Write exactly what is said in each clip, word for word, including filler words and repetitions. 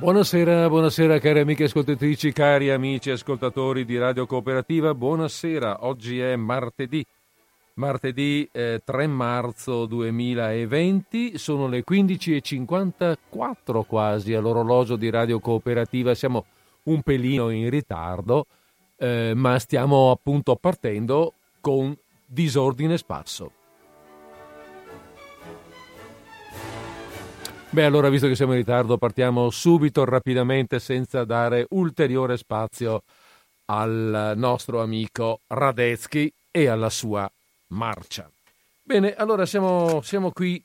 Buonasera, buonasera cari amiche ascoltatrici, cari amici ascoltatori di Radio Cooperativa, buonasera. Oggi è martedì, martedì eh, tre marzo duemilaventi, sono le quindici e cinquantaquattro quasi all'orologio di Radio Cooperativa, siamo un pelino in ritardo, eh, ma stiamo appunto partendo con Disordine Sparso. Beh, allora, visto che siamo in ritardo, partiamo subito, rapidamente, senza dare ulteriore spazio al nostro amico Radetzky e alla sua marcia. Bene, allora, siamo, siamo qui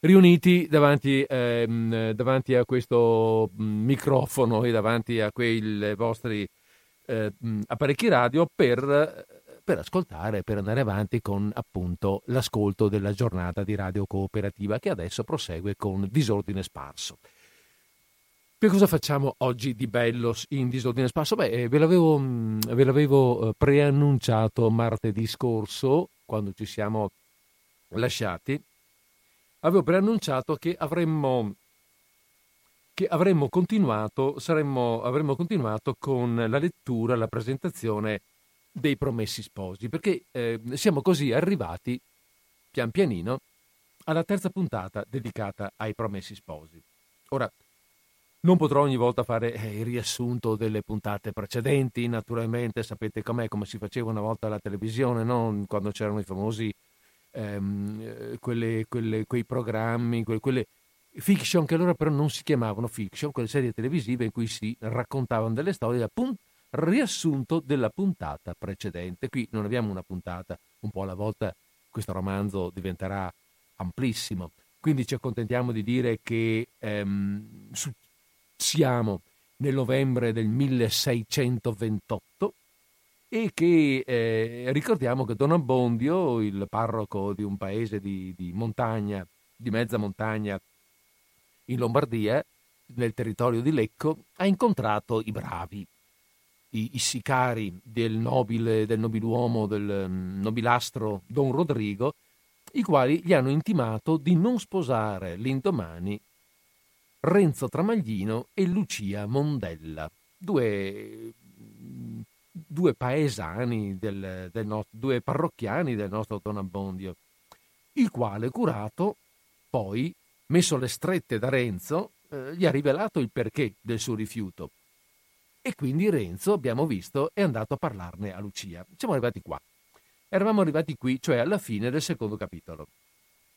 riuniti davanti, ehm, davanti a questo microfono e davanti a quei vostri eh, apparecchi radio per, per ascoltare, per andare avanti con appunto l'ascolto della giornata di Radio Cooperativa, che adesso prosegue con Disordine Sparso. Che cosa facciamo oggi di bello in Disordine Sparso? Beh, ve l'avevo, ve l'avevo preannunciato martedì scorso, quando ci siamo lasciati, avevo preannunciato che avremmo che avremmo continuato, saremmo, avremmo continuato con la lettura, la presentazione dei Promessi Sposi, perché eh, siamo così arrivati pian pianino alla terza puntata dedicata ai Promessi Sposi. Ora, non potrò ogni volta fare eh, il riassunto delle puntate precedenti, naturalmente sapete com'è, come si faceva una volta alla televisione, no? Quando c'erano i famosi ehm, quelle, quelle, quei programmi, quelle, quelle fiction che allora però non si chiamavano fiction, quelle serie televisive in cui si raccontavano delle storie appunto. Riassunto della puntata precedente. Qui non abbiamo una puntata, un po' alla volta questo romanzo diventerà amplissimo, quindi ci accontentiamo di dire che ehm, siamo nel novembre del milleseicentoventotto e che eh, ricordiamo che Don Abbondio, il parroco di un paese di, di montagna, di mezza montagna in Lombardia, nel territorio di Lecco, ha incontrato i bravi, I, i sicari del nobile, del nobiluomo, del nobilastro Don Rodrigo, i quali gli hanno intimato di non sposare l'indomani Renzo Tramaglino e Lucia Mondella, due, due paesani, del, del nostro, due parrocchiani del nostro Don Abbondio, il quale, curato, poi, messo alle strette da Renzo, eh, gli ha rivelato il perché del suo rifiuto. E quindi Renzo, abbiamo visto, è andato a parlarne a Lucia. Siamo arrivati qua. Eravamo arrivati qui, cioè alla fine del secondo capitolo.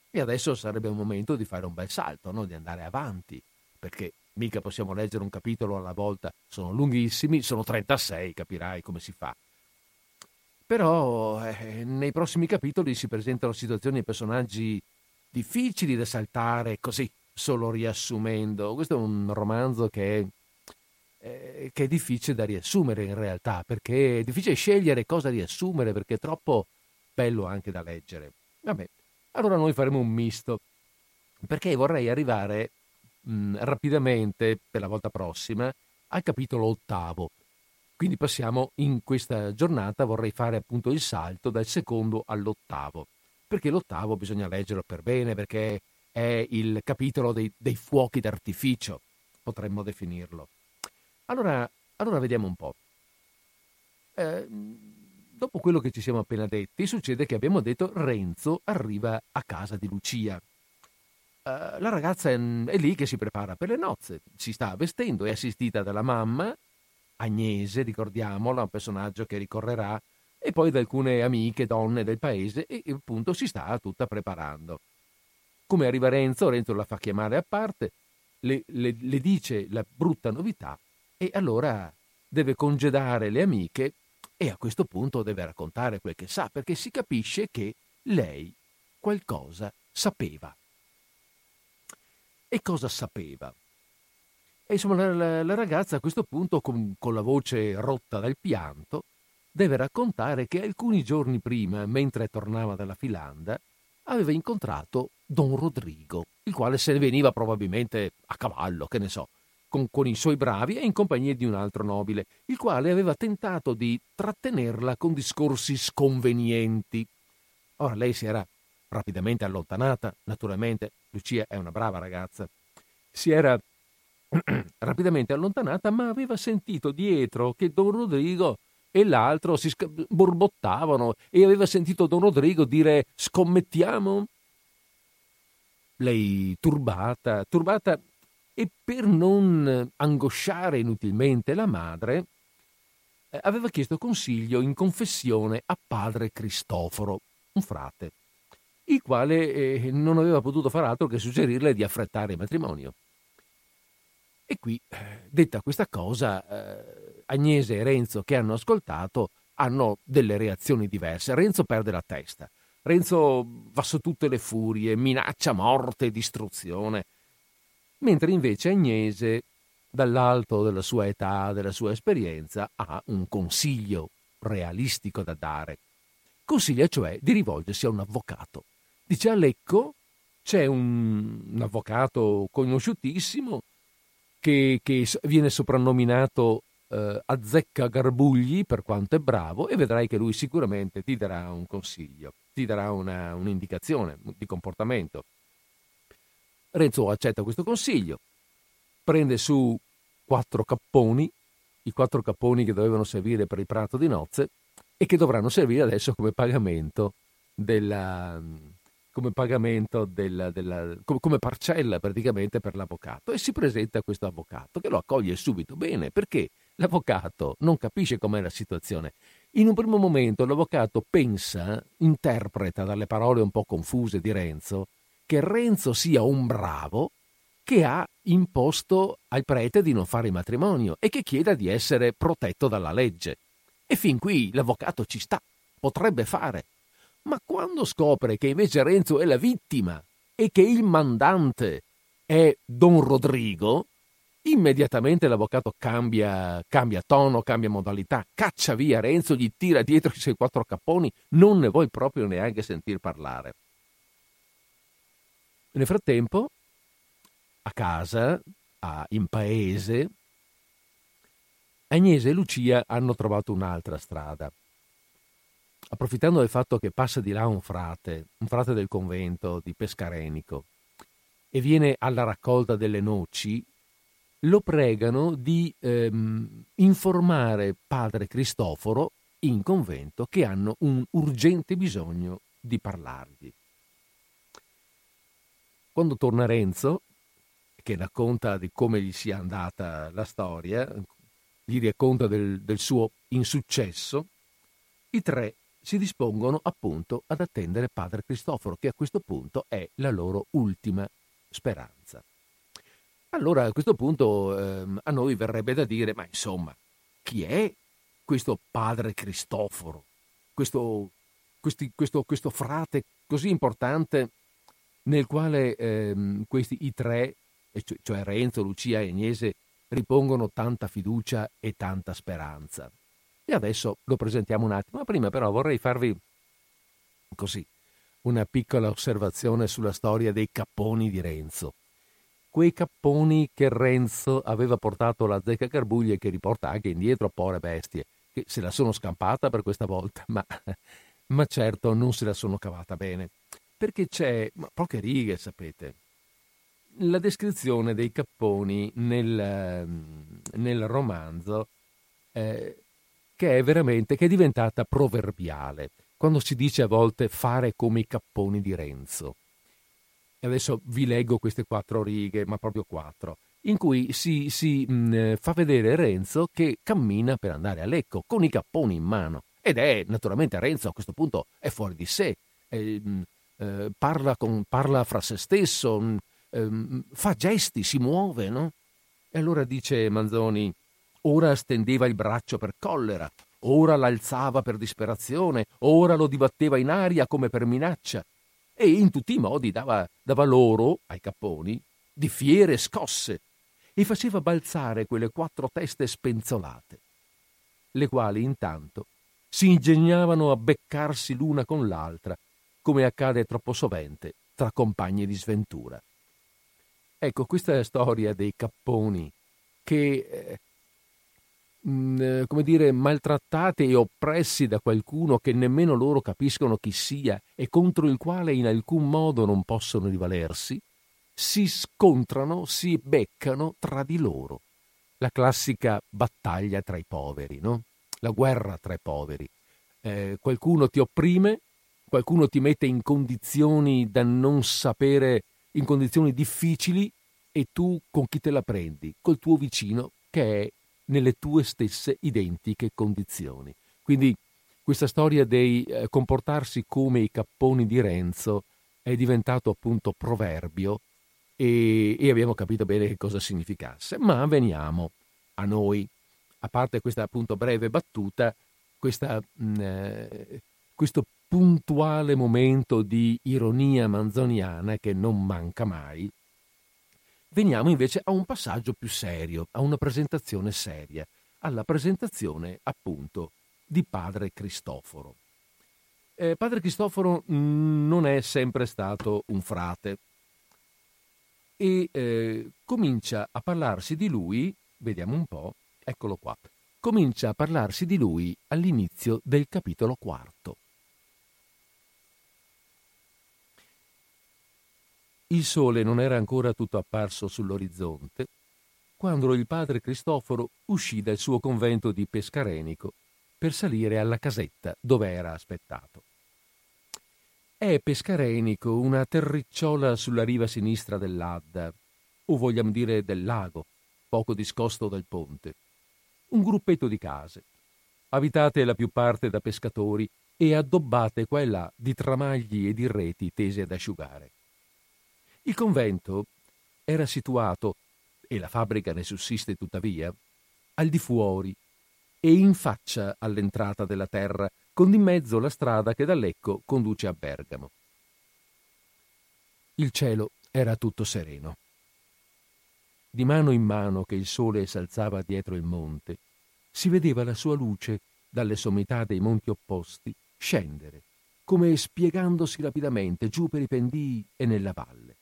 E adesso sarebbe un momento di fare un bel salto, no? Di andare avanti, perché mica possiamo leggere un capitolo alla volta. Sono lunghissimi, sono trentasei, capirai come si fa. Però eh, nei prossimi capitoli si presentano situazioni e personaggi difficili da saltare così, solo riassumendo. Questo è un romanzo che è che è difficile da riassumere in realtà, perché è difficile scegliere cosa riassumere, perché è troppo bello anche da leggere. Vabbè, allora noi faremo un misto, perché vorrei arrivare mh, rapidamente per la volta prossima al capitolo ottavo. Quindi passiamo in questa giornata, vorrei fare appunto il salto dal secondo all'ottavo, perché l'ottavo bisogna leggerlo per bene, perché è il capitolo dei, dei fuochi d'artificio, potremmo definirlo. Allora, allora vediamo un po'. Eh, dopo quello che ci siamo appena detti, succede che abbiamo detto Renzo arriva a casa di Lucia. Eh, la ragazza è, è lì che si prepara per le nozze, si sta vestendo, è assistita dalla mamma, Agnese, ricordiamola, un personaggio che ricorrerà, e poi da alcune amiche, donne del paese, e appunto si sta tutta preparando. Come arriva Renzo, Renzo la fa chiamare a parte, le, le, le dice la brutta novità, e allora deve congedare le amiche e a questo punto deve raccontare quel che sa, perché si capisce che lei qualcosa sapeva. E cosa sapeva? E insomma la, la, la ragazza a questo punto, con, con la voce rotta dal pianto, deve raccontare che alcuni giorni prima, mentre tornava dalla Filanda, aveva incontrato Don Rodrigo, il quale se ne veniva probabilmente a cavallo, che ne so, Con, con i suoi bravi e in compagnia di un altro nobile, il quale aveva tentato di trattenerla con discorsi sconvenienti. Ora lei si era rapidamente allontanata, naturalmente, Lucia è una brava ragazza, si era rapidamente allontanata, ma aveva sentito dietro che Don Rodrigo e l'altro si sc- borbottavano e aveva sentito Don Rodrigo dire «scommettiamo». Lei, turbata, turbata, e per non angosciare inutilmente la madre, aveva chiesto consiglio in confessione a Padre Cristoforo, un frate, il quale eh, non aveva potuto far altro che suggerirle di affrettare il matrimonio. E qui, detta questa cosa, eh, Agnese e Renzo, che hanno ascoltato, hanno delle reazioni diverse. Renzo perde la testa. Renzo va su tutte le furie, minaccia morte e distruzione, mentre invece Agnese, dall'alto della sua età, della sua esperienza, ha un consiglio realistico da dare. Consiglia cioè di rivolgersi a un avvocato. Dice: a Lecco c'è un, un avvocato conosciutissimo che, che viene soprannominato eh, Azzecca-garbugli per quanto è bravo, e vedrai che lui sicuramente ti darà un consiglio, ti darà una, un'indicazione di comportamento. Renzo accetta questo consiglio, prende su quattro capponi, i quattro capponi che dovevano servire per il prato di nozze e che dovranno servire adesso come pagamento della come pagamento della, della come parcella praticamente per l'avvocato, e si presenta a questo avvocato, che lo accoglie subito bene, perché l'avvocato non capisce com'è la situazione. In un primo momento l'avvocato pensa, interpreta dalle parole un po' confuse di Renzo, che Renzo sia un bravo che ha imposto al prete di non fare il matrimonio e che chieda di essere protetto dalla legge. E fin qui l'avvocato ci sta, potrebbe fare. Ma quando scopre che invece Renzo è la vittima e che il mandante è Don Rodrigo, immediatamente l'avvocato cambia, cambia tono, cambia modalità, caccia via Renzo, gli tira dietro i suoi quattro capponi, non ne vuoi proprio neanche sentir parlare. Nel frattempo, a casa, a, in paese, Agnese e Lucia hanno trovato un'altra strada. Approfittando del fatto che passa di là un frate, un frate del convento di Pescarenico, e viene alla raccolta delle noci, lo pregano di ehm, informare Padre Cristoforo in convento che hanno un urgente bisogno di parlargli. Quando torna Renzo, che racconta di come gli sia andata la storia, gli racconta del, del suo insuccesso, i tre si dispongono appunto ad attendere Padre Cristoforo, che a questo punto è la loro ultima speranza. Allora a questo punto ehm, a noi verrebbe da dire: ma insomma, chi è questo Padre Cristoforo? Questo, questi, questo, questo frate così importante nel quale ehm, questi i tre, cioè Renzo, Lucia e Agnese, ripongono tanta fiducia e tanta speranza. E adesso lo presentiamo un attimo, ma prima però vorrei farvi così una piccola osservazione sulla storia dei capponi di Renzo. Quei capponi che Renzo aveva portato alla Azzecca-garbugli e che riporta anche indietro a povere bestie, che se la sono scampata per questa volta, ma, ma certo non se la sono cavata bene, perché c'è ma, poche righe, sapete. La descrizione dei capponi nel, nel romanzo eh, che è veramente, che è diventata proverbiale, quando si dice a volte fare come i capponi di Renzo. E adesso vi leggo queste quattro righe, ma proprio quattro, in cui si, si mh, fa vedere Renzo che cammina per andare a Lecco con i capponi in mano, ed è naturalmente Renzo a questo punto è fuori di sé, eh, eh, parla, con, parla fra se stesso, mh, fa gesti, si muove, no? E allora dice Manzoni: ora stendeva il braccio per collera, ora l'alzava per disperazione, ora lo dibatteva in aria come per minaccia, e in tutti i modi dava, dava loro, ai capponi, di fiere scosse, e faceva balzare quelle quattro teste spenzolate, le quali intanto si ingegnavano a beccarsi l'una con l'altra, come accade troppo sovente tra compagni di sventura. Ecco, questa è la storia dei capponi che, eh, mh, come dire, maltrattati e oppressi da qualcuno che nemmeno loro capiscono chi sia e contro il quale in alcun modo non possono rivalersi, si scontrano, si beccano tra di loro. La classica battaglia tra i poveri, no? La guerra tra i poveri. Eh, qualcuno ti opprime, qualcuno ti mette in condizioni da non sapere, in condizioni difficili, e tu con chi te la prendi? Col tuo vicino che è nelle tue stesse identiche condizioni. Quindi questa storia dei eh, comportarsi come i capponi di Renzo è diventato appunto proverbio e, e abbiamo capito bene che cosa significasse. Ma veniamo a noi, a parte questa appunto breve battuta, questa, mh, questo puntuale momento di ironia manzoniana che non manca mai. Veniamo invece a un passaggio più serio, a una presentazione seria, alla presentazione appunto di Padre Cristoforo. Eh, Padre Cristoforo mh, non è sempre stato un frate e eh, comincia a parlarsi di lui, vediamo un po', eccolo qua, comincia a parlarsi di lui all'inizio del capitolo quarto. Il sole non era ancora tutto apparso sull'orizzonte quando il padre Cristoforo uscì dal suo convento di Pescarenico per salire alla casetta dove era aspettato. È Pescarenico, una terricciola sulla riva sinistra dell'Adda, o vogliamo dire del lago, poco discosto dal ponte. Un gruppetto di case, abitate la più parte da pescatori e addobbate qua e là di tramagli e di reti tese ad asciugare. Il convento era situato, e la fabbrica ne sussiste tuttavia, al di fuori e in faccia all'entrata della terra, con di mezzo la strada che da Lecco conduce a Bergamo. Il cielo era tutto sereno. Di mano in mano che il sole s'alzava dietro il monte, si vedeva la sua luce dalle sommità dei monti opposti scendere, come spiegandosi rapidamente giù per i pendii e nella valle.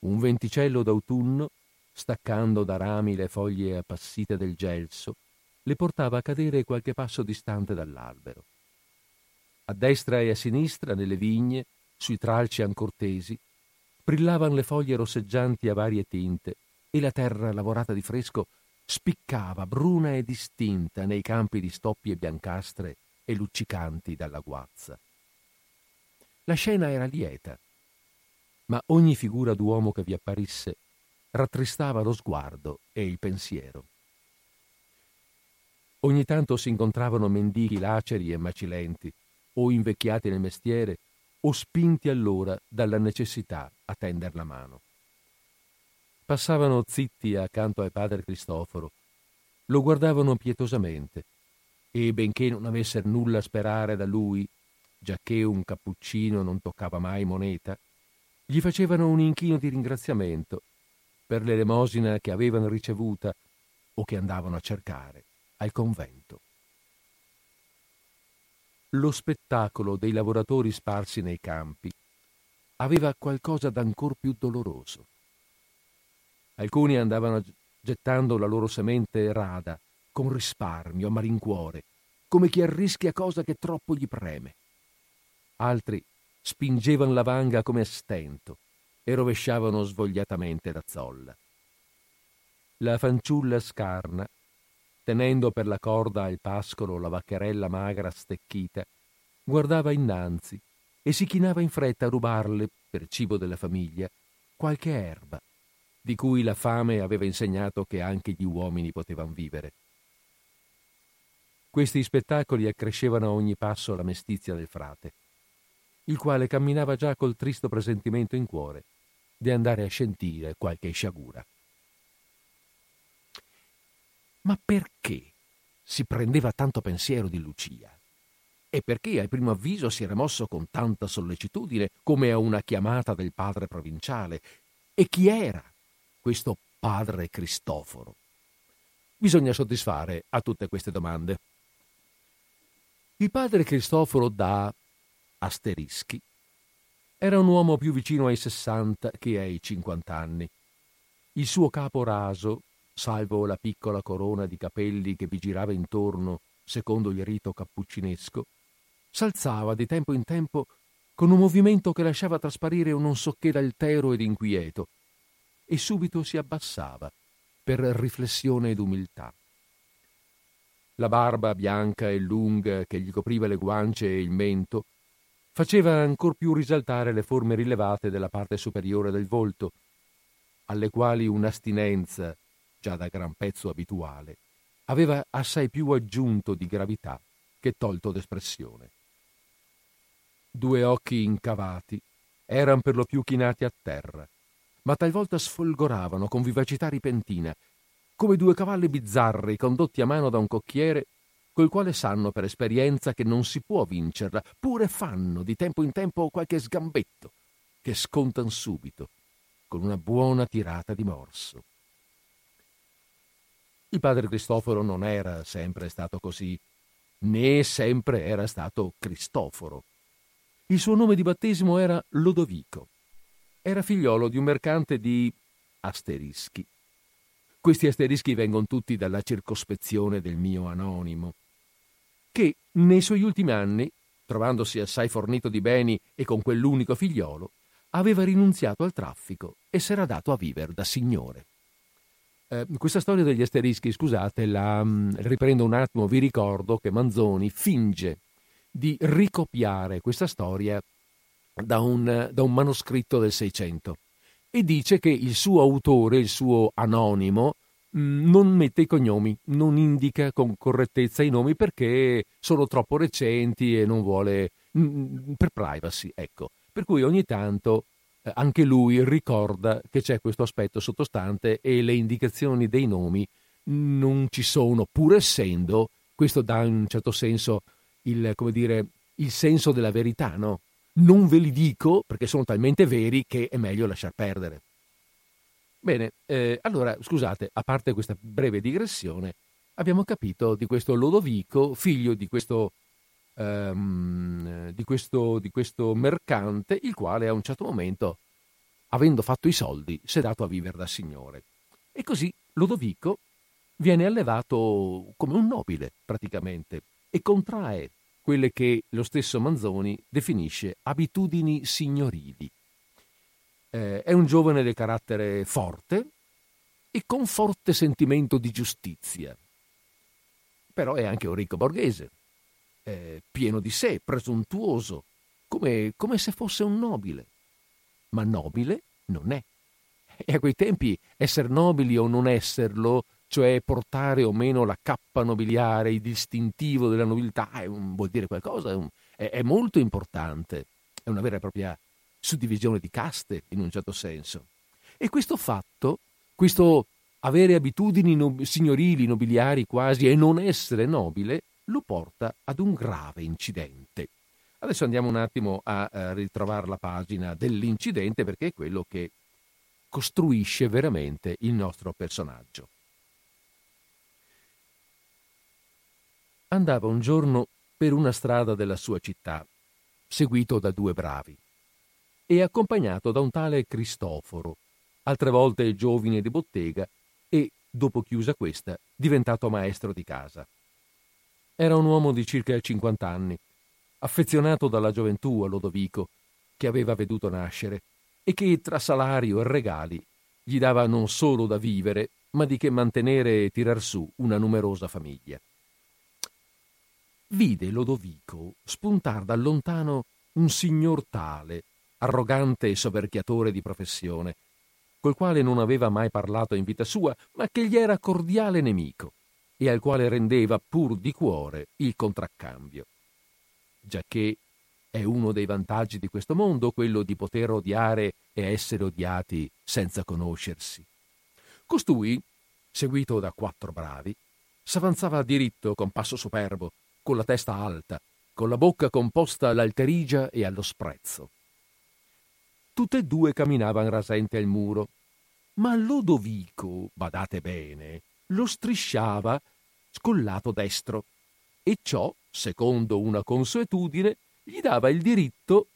Un venticello d'autunno, staccando da rami le foglie appassite del gelso, le portava a cadere qualche passo distante dall'albero. A destra e a sinistra, nelle vigne, sui tralci ancortesi, brillavano le foglie rosseggianti a varie tinte e la terra lavorata di fresco spiccava bruna e distinta nei campi di stoppie biancastre e luccicanti dalla guazza. La scena era lieta, ma ogni figura d'uomo che vi apparisse rattristava lo sguardo e il pensiero. Ogni tanto si incontravano mendichi laceri e macilenti, o invecchiati nel mestiere, o spinti allora dalla necessità a tender la mano. Passavano zitti accanto al padre Cristoforo, lo guardavano pietosamente, e benché non avesse nulla a sperare da lui, giacché un cappuccino non toccava mai moneta, gli facevano un inchino di ringraziamento per l'elemosina che avevano ricevuta o che andavano a cercare al convento. Lo spettacolo dei lavoratori sparsi nei campi aveva qualcosa d'ancor più doloroso. Alcuni andavano gettando la loro semente rada con risparmio a malincuore, come chi arrischia cosa che troppo gli preme. Altri spingevano la vanga come a stento e rovesciavano svogliatamente la zolla. La fanciulla scarna, tenendo per la corda al pascolo la vaccherella magra stecchita, guardava innanzi e si chinava in fretta a rubarle, per cibo della famiglia, qualche erba, di cui la fame aveva insegnato che anche gli uomini potevano vivere. Questi spettacoli accrescevano a ogni passo la mestizia del frate, il quale camminava già col tristo presentimento in cuore di andare a scentire qualche sciagura. Ma perché si prendeva tanto pensiero di Lucia? E perché al primo avviso si era mosso con tanta sollecitudine, come a una chiamata del padre provinciale? E chi era questo padre Cristoforo? Bisogna soddisfare a tutte queste domande. Il padre Cristoforo da asterischi era un uomo più vicino ai sessanta che ai cinquanta anni. Il suo capo raso, salvo la piccola corona di capelli che vi girava intorno secondo il rito cappuccinesco, s'alzava di tempo in tempo con un movimento che lasciava trasparire un non so che d'altero ed inquieto, e subito si abbassava per riflessione ed umiltà. La barba bianca e lunga che gli copriva le guance e il mento faceva ancor più risaltare le forme rilevate della parte superiore del volto, alle quali un'astinenza, già da gran pezzo abituale, aveva assai più aggiunto di gravità che tolto d'espressione. Due occhi incavati eran per lo più chinati a terra, ma talvolta sfolgoravano con vivacità ripentina, come due cavalli bizzarri condotti a mano da un cocchiere, col quale sanno per esperienza che non si può vincerla, pure fanno di tempo in tempo qualche sgambetto, che scontan subito, con una buona tirata di morso. Il padre Cristoforo non era sempre stato così, né sempre era stato Cristoforo. Il suo nome di battesimo era Lodovico. Era figliolo di un mercante di asterischi. Questi asterischi vengono tutti dalla circospezione del mio anonimo, che nei suoi ultimi anni, trovandosi assai fornito di beni e con quell'unico figliolo, aveva rinunziato al traffico e s'era dato a vivere da signore. Eh, questa storia degli asterischi, scusate, la mh, riprendo un attimo, vi ricordo che Manzoni finge di ricopiare questa storia da un, da un manoscritto del Seicento e dice che il suo autore, il suo anonimo, mh, non mette i cognomi, non indica con correttezza i nomi perché sono troppo recenti e non vuole, mh, per privacy, ecco. Per cui ogni tanto eh, anche lui ricorda che c'è questo aspetto sottostante e le indicazioni dei nomi non ci sono, pur essendo, questo dà in un certo senso il, come dire, il senso della verità, no? Non ve li dico perché sono talmente veri che è meglio lasciar perdere. Bene, eh, allora scusate, a parte questa breve digressione, abbiamo capito di questo Lodovico, figlio di questo, ehm, di questo, di questo mercante, il quale a un certo momento, avendo fatto i soldi, si è dato a vivere da signore. E così Lodovico viene allevato come un nobile, praticamente, e contrae quelle che lo stesso Manzoni definisce abitudini signorili. Eh, è un giovane di carattere forte e con forte sentimento di giustizia. Però è anche un ricco borghese, eh, pieno di sé, presuntuoso, come, come se fosse un nobile. Ma nobile non è. E a quei tempi essere nobili o non esserlo, cioè portare o meno la cappa nobiliare, il distintivo della nobiltà, è un, vuol dire qualcosa, è, un, è, è molto importante, è una vera e propria suddivisione di caste in un certo senso. E questo fatto, questo avere abitudini nob- signorili, nobiliari quasi, e non essere nobile, lo porta ad un grave incidente. Adesso andiamo un attimo a, a ritrovare la pagina dell'incidente, perché è quello che costruisce veramente il nostro personaggio. Andava un giorno per una strada della sua città, seguito da due bravi, e accompagnato da un tale Cristoforo, altre volte giovine di bottega e, dopo chiusa questa, diventato maestro di casa. Era un uomo di circa cinquanta anni, affezionato dalla gioventù a Lodovico, che aveva veduto nascere, e che tra salario e regali gli dava non solo da vivere, ma di che mantenere e tirar su una numerosa famiglia. Vide Lodovico spuntar da lontano un signor tale, arrogante e soverchiatore di professione, col quale non aveva mai parlato in vita sua, ma che gli era cordiale nemico e al quale rendeva pur di cuore il contraccambio. Giacché è uno dei vantaggi di questo mondo quello di poter odiare e essere odiati senza conoscersi. Costui, seguito da quattro bravi, s'avanzava a diritto con passo superbo, con la testa alta, con la bocca composta all'alterigia e allo sprezzo. Tutte e due camminavan rasente al muro, ma Lodovico, badate bene, lo strisciava scollato destro, e ciò, secondo una consuetudine, gli dava il diritto,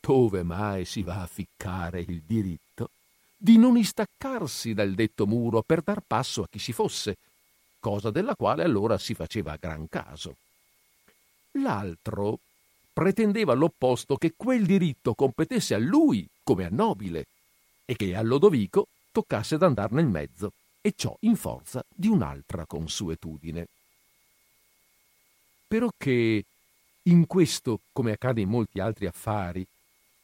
dove mai si va a ficcare il diritto, di non istaccarsi dal detto muro per dar passo a chi si fosse, cosa della quale allora si faceva gran caso. L'altro, pretendeva l'opposto, che quel diritto competesse a lui come a nobile e che a Lodovico toccasse ad andar nel mezzo, e ciò in forza di un'altra consuetudine. Però che in questo, come accade in molti altri affari,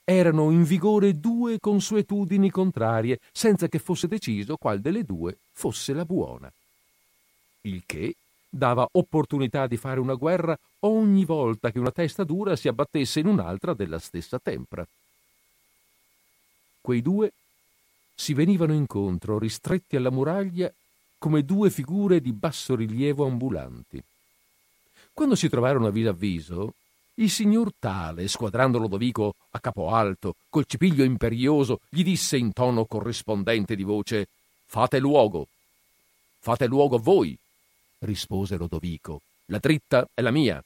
erano in vigore due consuetudini contrarie, senza che fosse deciso qual delle due fosse la buona. Il che dava opportunità di fare una guerra ogni volta che una testa dura si abbattesse in un'altra della stessa tempra. Quei due si venivano incontro, ristretti alla muraglia, come due figure di basso rilievo ambulanti. Quando si trovarono a viso a viso, il signor Tale, squadrando Lodovico a capo alto, col cipiglio imperioso, gli disse in tono corrispondente di voce: «Fate luogo! Fate luogo voi!» rispose Lodovico. «La dritta è la mia.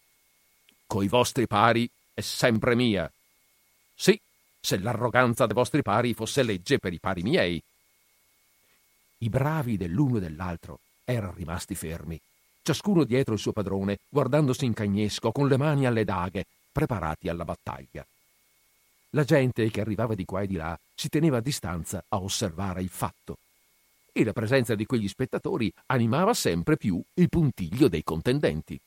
Coi vostri pari è sempre mia. Sì, se l'arroganza dei vostri pari fosse legge per i pari miei!» I bravi dell'uno e dell'altro erano rimasti fermi, ciascuno dietro il suo padrone, guardandosi in cagnesco, con le mani alle daghe, preparati alla battaglia. La gente che arrivava di qua e di là si teneva a distanza a osservare il fatto, e la presenza di quegli spettatori animava sempre più il puntiglio dei contendenti.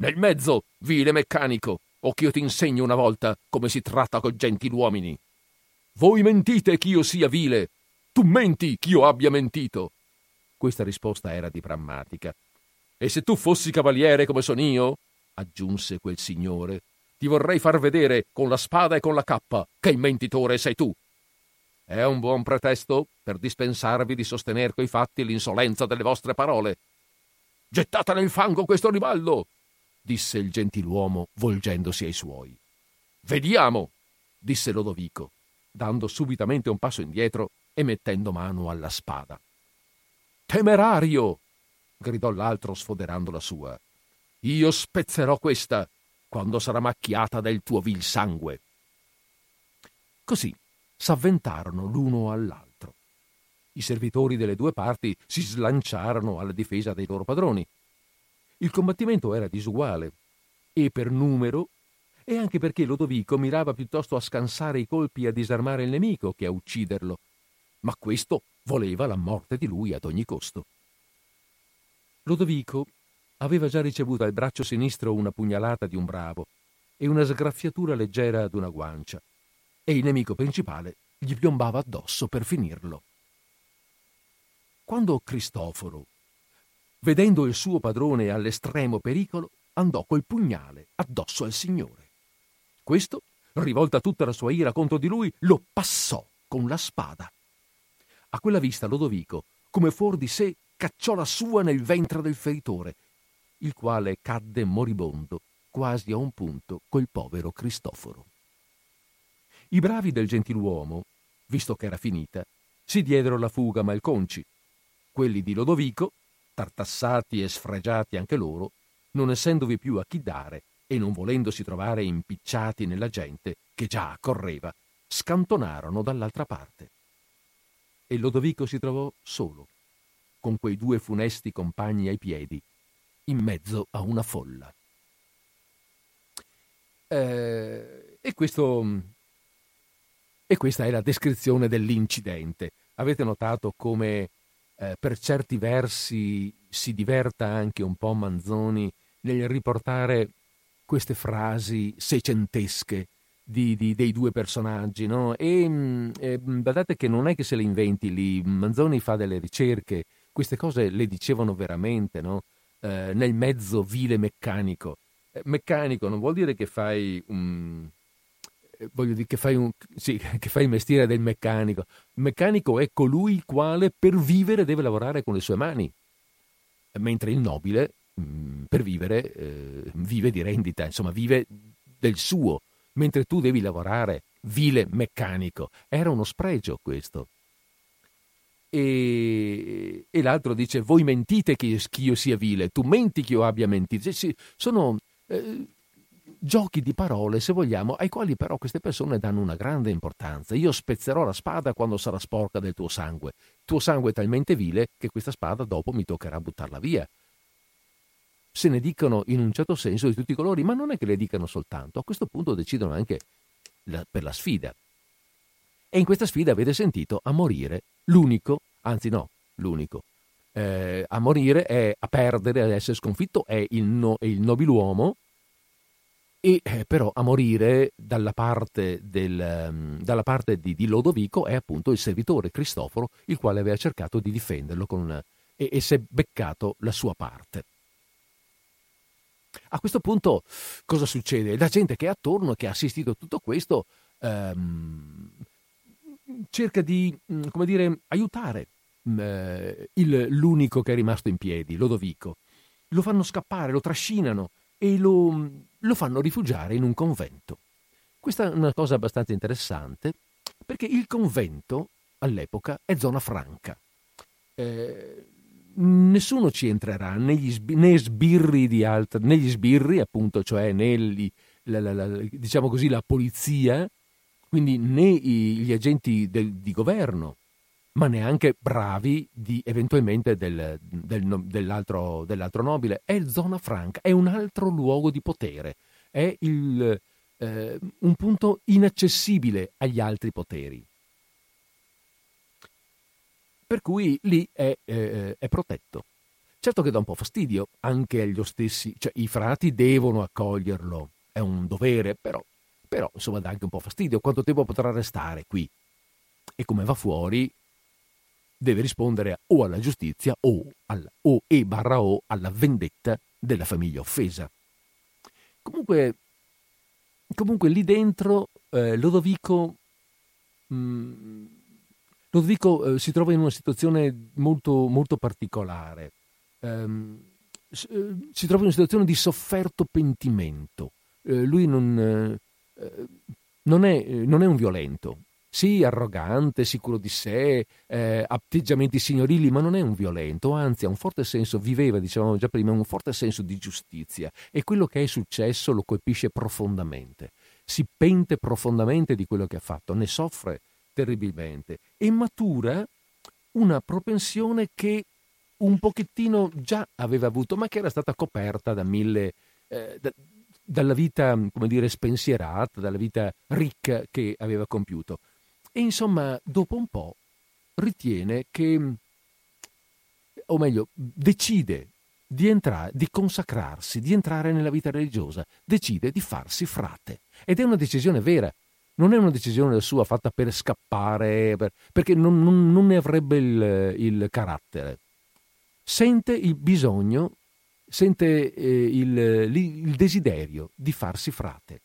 «Nel mezzo, vile meccanico, o che io ti insegno una volta come si tratta con gentiluomini! Voi mentite ch'io sia vile, tu menti ch'io abbia mentito!» Questa risposta era di prammatica. «E se tu fossi cavaliere come son io», aggiunse quel signore, «ti vorrei far vedere con la spada e con la cappa che il mentitore sei tu. È un buon pretesto per dispensarvi di sostener coi fatti l'insolenza delle vostre parole. Gettate nel fango questo ribaldo», disse il gentiluomo volgendosi ai suoi. «Vediamo», disse Lodovico, dando subitamente un passo indietro e mettendo mano alla spada. «Temerario!» gridò l'altro sfoderando la sua. «Io spezzerò questa quando sarà macchiata del tuo vil sangue!» Così s'avventarono l'uno all'altro. I servitori delle due parti si slanciarono alla difesa dei loro padroni. Il combattimento era disuguale, e per numero, e anche perché Lodovico mirava piuttosto a scansare i colpi e a disarmare il nemico che a ucciderlo, ma questo voleva la morte di lui ad ogni costo. Lodovico aveva già ricevuto al braccio sinistro una pugnalata di un bravo e una sgraffiatura leggera ad una guancia, e il nemico principale gli piombava addosso per finirlo. Quando Cristoforo, vedendo il suo padrone all'estremo pericolo, andò col pugnale addosso al signore, questo, rivolta tutta la sua ira contro di lui, lo passò con la spada. A quella vista Lodovico, come fuor di sé, cacciò la sua nel ventre del feritore, il quale cadde moribondo quasi a un punto col povero Cristoforo. I bravi del gentiluomo, visto che era finita, si diedero la fuga malconci. Quelli di Lodovico, tartassati e sfregiati anche loro, non essendovi più a chi dare e non volendosi trovare impicciati nella gente che già accorreva, scantonarono dall'altra parte. E Lodovico si trovò solo, con quei due funesti compagni ai piedi, in mezzo a una folla. Eh, e questo e questa è la descrizione dell'incidente. Avete notato come eh, per certi versi si diverta anche un po' Manzoni nel riportare queste frasi seicentesche Di, di, dei due personaggi, no? E eh, badate che non è che se le inventi lì, Manzoni fa delle ricerche, queste cose le dicevano veramente, no? Eh, nel mezzo, vile meccanico. Eh, meccanico non vuol dire che fai un... Eh, voglio dire che fai un... Sì, che fai il mestiere del meccanico. Il meccanico è colui il quale per vivere deve lavorare con le sue mani, mentre il nobile mh, per vivere eh, vive di rendita, insomma vive del suo, mentre tu devi lavorare, vile meccanico. Era uno spregio questo. E, e l'altro dice: voi mentite che io, che io sia vile, tu menti che io abbia mentito. Cioè, sono eh, giochi di parole, se vogliamo, ai quali però queste persone danno una grande importanza. Io spezzerò la spada quando sarà sporca del tuo sangue. Tuo sangue è talmente vile che questa spada dopo mi toccherà buttarla via. se ne dicano in un certo senso di tutti i colori, ma non è che le dicano soltanto, a questo punto decidono anche la, per la sfida. E in questa sfida avete sentito a morire l'unico, anzi no, l'unico, eh, a morire è a perdere, ad essere sconfitto è il, no, è il nobiluomo, e eh, però a morire dalla parte, del, dalla parte di, di Lodovico è appunto il servitore Cristoforo, il quale aveva cercato di difenderlo con una, e, e si è beccato la sua parte. A questo punto cosa succede? La gente che è attorno, che ha assistito a tutto questo, ehm, cerca di, come dire, aiutare eh, il, l'unico che è rimasto in piedi, Lodovico. Lo fanno scappare, lo trascinano e lo, lo fanno rifugiare in un convento. Questa è una cosa abbastanza interessante, perché il convento all'epoca è zona franca. Eh, nessuno ci entrerà, negli sb- né sbirri di alta, negli sbirri appunto, cioè negli, la, la, la, diciamo così, la polizia, quindi né gli agenti del, di governo, ma neanche bravi di, eventualmente del, del, dell'altro, dell'altro nobile. È zona franca, è un altro luogo di potere, è il, eh, un punto inaccessibile agli altri poteri. Per cui lì è, eh, è protetto. Certo che dà un po' fastidio anche agli stessi, cioè i frati devono accoglierlo, è un dovere, però... però insomma dà anche un po' fastidio, quanto tempo potrà restare qui, e come va fuori deve rispondere o alla giustizia o, alla, o e barra o alla vendetta della famiglia offesa. Comunque, comunque lì dentro eh, Lodovico, mh, Lodovico eh, si trova in una situazione molto, molto particolare, ehm, si, eh, si trova in una situazione di sofferto pentimento. Eh, lui non... Eh, Non è, non è un violento, sì, arrogante, sicuro di sé, eh, atteggiamenti signorili, ma non è un violento, anzi ha un forte senso, viveva, dicevamo già prima, un forte senso di giustizia, e quello che è successo lo colpisce profondamente, si pente profondamente di quello che ha fatto, ne soffre terribilmente e matura una propensione che un pochettino già aveva avuto, ma che era stata coperta da mille... Eh, da, dalla vita, come dire, spensierata, dalla vita ricca che aveva compiuto. E insomma, dopo un po' ritiene che, o meglio, decide di entrare, di consacrarsi, di entrare nella vita religiosa, decide di farsi frate. Ed è una decisione vera, non è una decisione sua fatta per scappare, per, perché non, non, non ne avrebbe il, il carattere. Sente il bisogno, sente eh, il, il desiderio di farsi frate.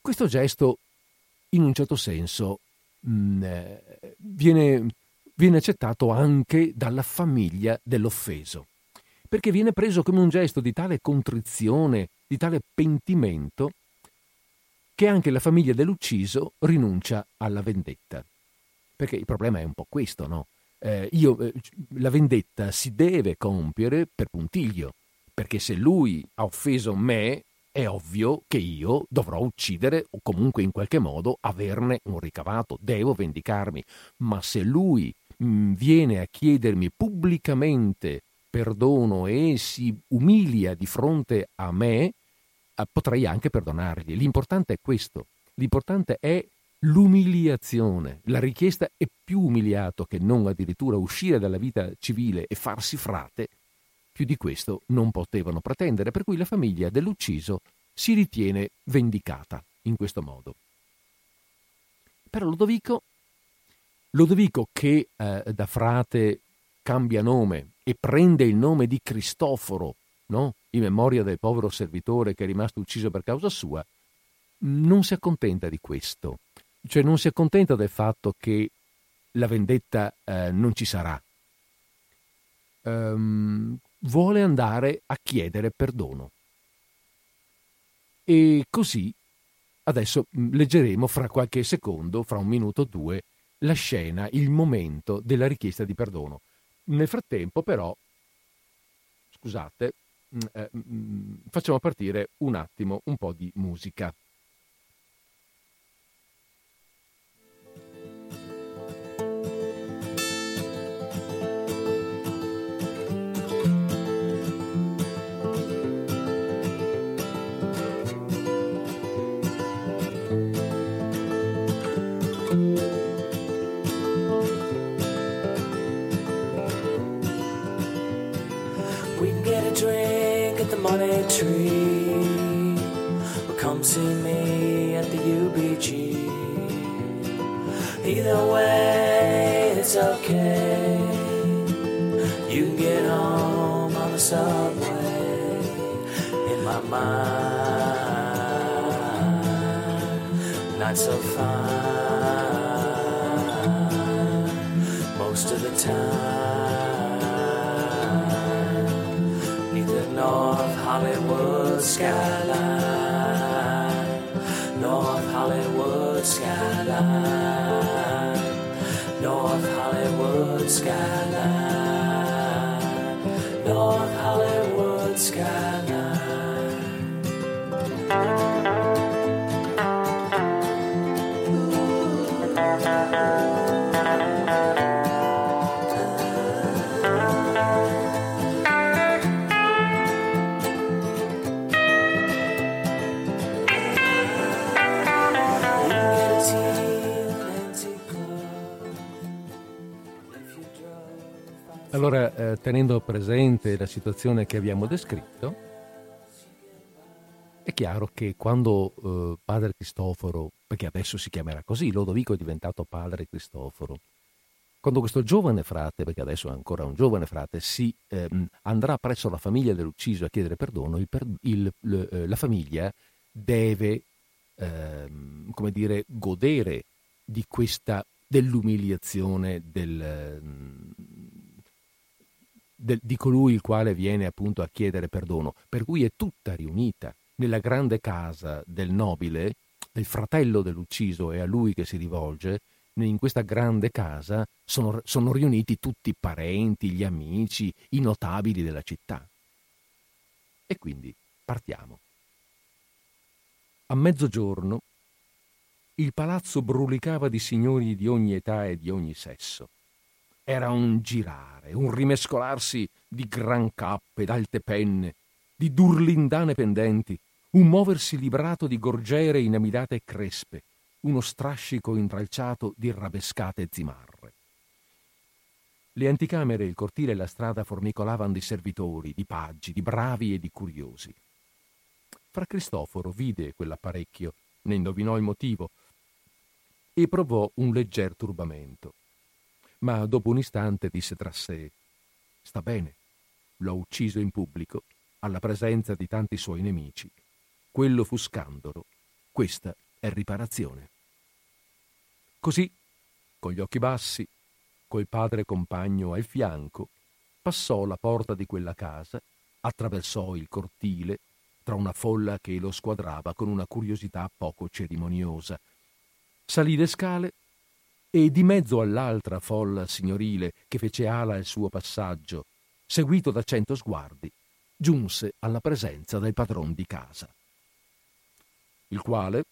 Questo gesto, in un certo senso, mh, viene, viene accettato anche dalla famiglia dell'offeso, perché viene preso come un gesto di tale contrizione, di tale pentimento, che anche la famiglia dell'ucciso rinuncia alla vendetta. Perché il problema è un po' questo, no? Eh, io, eh, la vendetta si deve compiere per puntiglio, perché se lui ha offeso me è ovvio che io dovrò uccidere o comunque in qualche modo averne un ricavato, devo vendicarmi. Ma se lui mh, viene a chiedermi pubblicamente perdono e si umilia di fronte a me, eh, potrei anche perdonargli. L'importante è questo, l'importante è l'umiliazione. La richiesta è più umiliato che non addirittura uscire dalla vita civile e farsi frate, più di questo non potevano pretendere, per cui la famiglia dell'ucciso si ritiene vendicata in questo modo. Però Lodovico, Lodovico che eh, da frate cambia nome e prende il nome di Cristoforo, no? In memoria del povero servitore che è rimasto ucciso per causa sua, non si accontenta di questo. Cioè non si accontenta del fatto che la vendetta eh, non ci sarà. Ehm, vuole andare a chiedere perdono. E così, adesso leggeremo fra qualche secondo, fra un minuto o due, la scena, il momento della richiesta di perdono. Nel frattempo però, scusate, eh, facciamo partire un attimo un po' di musica. me at the U B G. Either way, it's okay. You can get home on the subway. In my mind, not so fine most of the time. Neath the North Hollywood skyline, North Hollywood skyline, North Hollywood skyline. North Hollywood skyline. Allora, eh, tenendo presente la situazione che abbiamo descritto, è chiaro che quando eh, Padre Cristoforo, perché adesso si chiamerà così, Lodovico è diventato Padre Cristoforo, quando questo giovane frate, perché adesso è ancora un giovane frate, si eh, andrà presso la famiglia dell'ucciso a chiedere perdono, il, il, l, la famiglia deve, eh, come dire, godere di questa, dell'umiliazione del... di colui il quale viene appunto a chiedere perdono, per cui è tutta riunita nella grande casa del nobile, del fratello dell'ucciso, è a lui che si rivolge. In questa grande casa sono, sono riuniti tutti i parenti, gli amici, i notabili della città. E quindi partiamo. A mezzogiorno il palazzo brulicava di signori di ogni età e di ogni sesso. Era un girare, un rimescolarsi di gran cappe, d'alte penne, di durlindane pendenti, un muoversi librato di gorgiere inamidate e crespe, uno strascico intralciato di rabescate zimarre. Le anticamere, il cortile e la strada formicolavano di servitori, di paggi, di bravi e di curiosi. Fra Cristoforo vide quell'apparecchio, ne indovinò il motivo e provò un legger turbamento. Ma dopo un istante disse tra sé: «Sta bene, l'ho ucciso in pubblico, alla presenza di tanti suoi nemici. Quello fu scandalo, questa è riparazione». Così, con gli occhi bassi, col padre compagno al fianco, passò la porta di quella casa, attraversò il cortile, tra una folla che lo squadrava con una curiosità poco cerimoniosa. Salì le scale, e di mezzo all'altra folla signorile che fece ala al suo passaggio, seguito da cento sguardi, giunse alla presenza del padron di casa, il quale,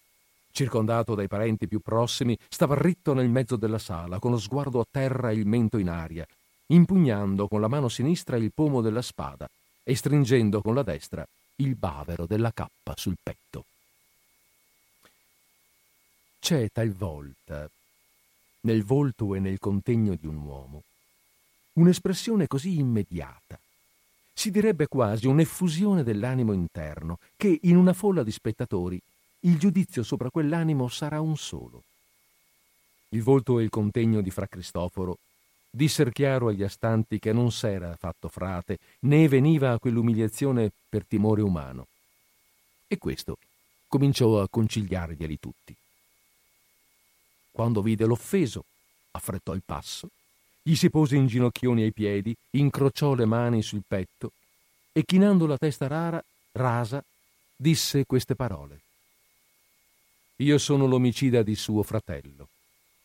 circondato dai parenti più prossimi, stava ritto nel mezzo della sala, con lo sguardo a terra e il mento in aria, impugnando con la mano sinistra il pomo della spada e stringendo con la destra il bavero della cappa sul petto. C'è talvolta nel volto e nel contegno di un uomo un'espressione così immediata, si direbbe quasi un'effusione dell'animo interno, che in una folla di spettatori il giudizio sopra quell'animo sarà un solo. Il volto e il contegno di Fra Cristoforo dissero chiaro agli astanti che non s'era fatto frate, né veniva a quell'umiliazione per timore umano, e questo cominciò a conciliarglieli tutti. Quando vide l'offeso, affrettò il passo, gli si pose in ginocchioni ai piedi, incrociò le mani sul petto e, chinando la testa rara, rasa, disse queste parole: «Io sono l'omicida di suo fratello.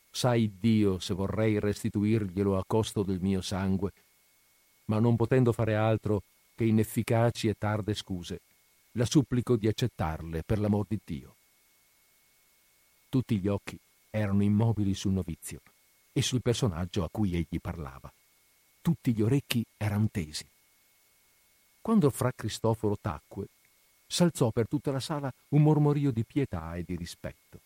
Sai Dio se vorrei restituirglielo a costo del mio sangue, ma non potendo fare altro che inefficaci e tarde scuse, la supplico di accettarle per l'amor di Dio». Tutti gli occhi erano immobili sul novizio e sul personaggio a cui egli parlava. Tutti gli orecchi eran tesi. Quando Fra Cristoforo tacque, s'alzò per tutta la sala un mormorio di pietà e di rispetto.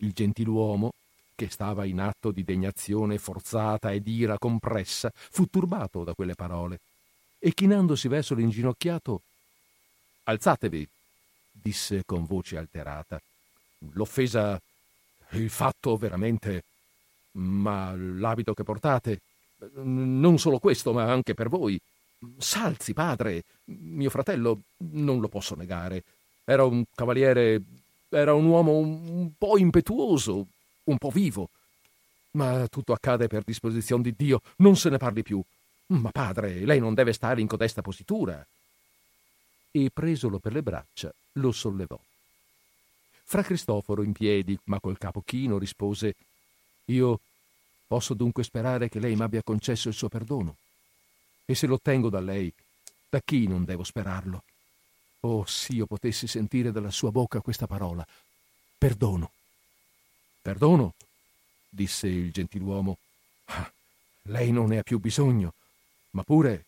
Il gentiluomo, che stava in atto di degnazione forzata e di ira compressa, fu turbato da quelle parole e, chinandosi verso l'inginocchiato: «Alzatevi, disse con voce alterata. L'offesa, il fatto veramente, ma l'abito che portate, non solo questo, ma anche per voi. Salzi, padre, mio fratello, non lo posso negare. Era un cavaliere, era un uomo un po' impetuoso, un po' vivo. Ma tutto accade per disposizione di Dio, non se ne parli più. Ma padre, lei non deve stare in codesta positura. E presolo per le braccia, lo sollevò. Fra Cristoforo in piedi, ma col capo chino, rispose: Io posso dunque sperare che lei m'abbia concesso il suo perdono? E se lo ottengo da lei, da chi non devo sperarlo? Oh, se io potessi sentire dalla sua bocca questa parola: perdono. Perdono? Disse il gentiluomo. Ah, lei non ne ha più bisogno, ma pure,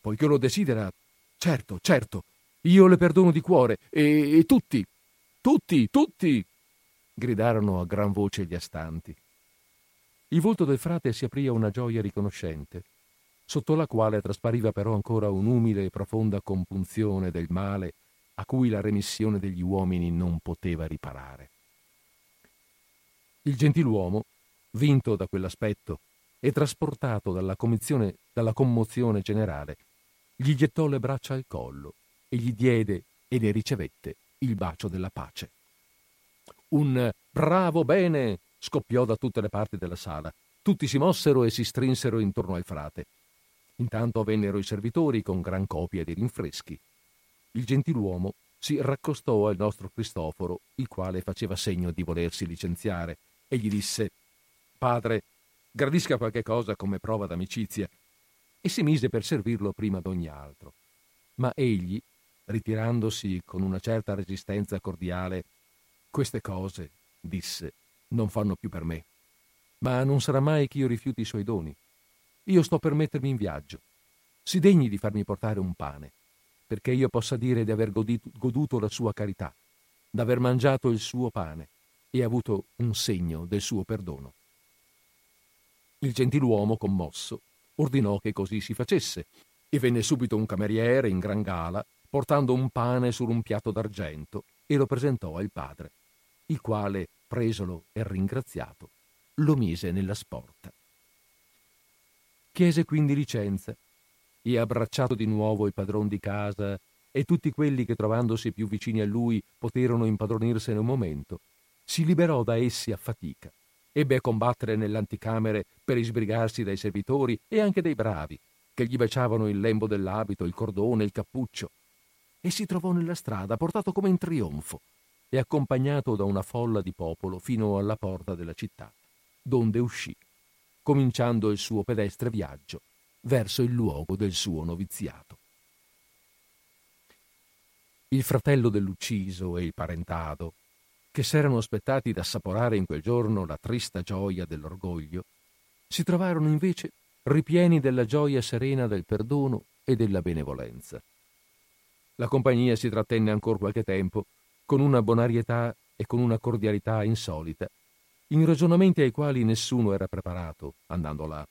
poiché lo desidera, certo, certo, io le perdono di cuore, e, e tutti, tutti, tutti, gridarono a gran voce gli astanti. Il volto del frate si aprì a una gioia riconoscente, sotto la quale traspariva però ancora un'umile e profonda compunzione del male a cui la remissione degli uomini non poteva riparare. Il gentiluomo, vinto da quell'aspetto e trasportato dalla, dalla commozione generale, gli gettò le braccia al collo e gli diede e ne ricevette il bacio della pace. Un bravo bene scoppiò da tutte le parti della sala. Tutti si mossero e si strinsero intorno al frate. Intanto vennero i servitori con gran copia di rinfreschi. Il gentiluomo si raccostò al nostro Cristoforo, il quale faceva segno di volersi licenziare, e gli disse: Padre, gradisca qualche cosa come prova d'amicizia, e si mise per servirlo prima d'ogni altro. Ma egli, ritirandosi con una certa resistenza cordiale: Queste cose, disse, non fanno più per me, ma non sarà mai che io rifiuti i suoi doni. Io sto per mettermi in viaggio. Si degni di farmi portare un pane, perché io possa dire di aver goduto la sua carità, d'aver mangiato il suo pane e avuto un segno del suo perdono. Il gentiluomo, commosso, ordinò che così si facesse, e venne subito un cameriere in gran gala, portando un pane su un piatto d'argento, e lo presentò al padre, il quale, presolo e ringraziato, lo mise nella sporta. Chiese quindi licenza e, abbracciato di nuovo il padron di casa e tutti quelli che, trovandosi più vicini a lui, poterono impadronirsene un momento, si liberò da essi a fatica, ebbe a combattere nell'anticamere per isbrigarsi dai servitori e anche dai bravi, che gli baciavano il lembo dell'abito, il cordone, il cappuccio, e si trovò nella strada, portato come in trionfo e accompagnato da una folla di popolo fino alla porta della città, donde uscì, cominciando il suo pedestre viaggio verso il luogo del suo noviziato. Il fratello dell'ucciso e il parentado, che s'erano aspettati d'assaporare in quel giorno la trista gioia dell'orgoglio, si trovarono invece ripieni della gioia serena del perdono e della benevolenza. La compagnia si trattenne ancora qualche tempo, con una bonarietà e con una cordialità insolita, in ragionamenti ai quali nessuno era preparato, andando là.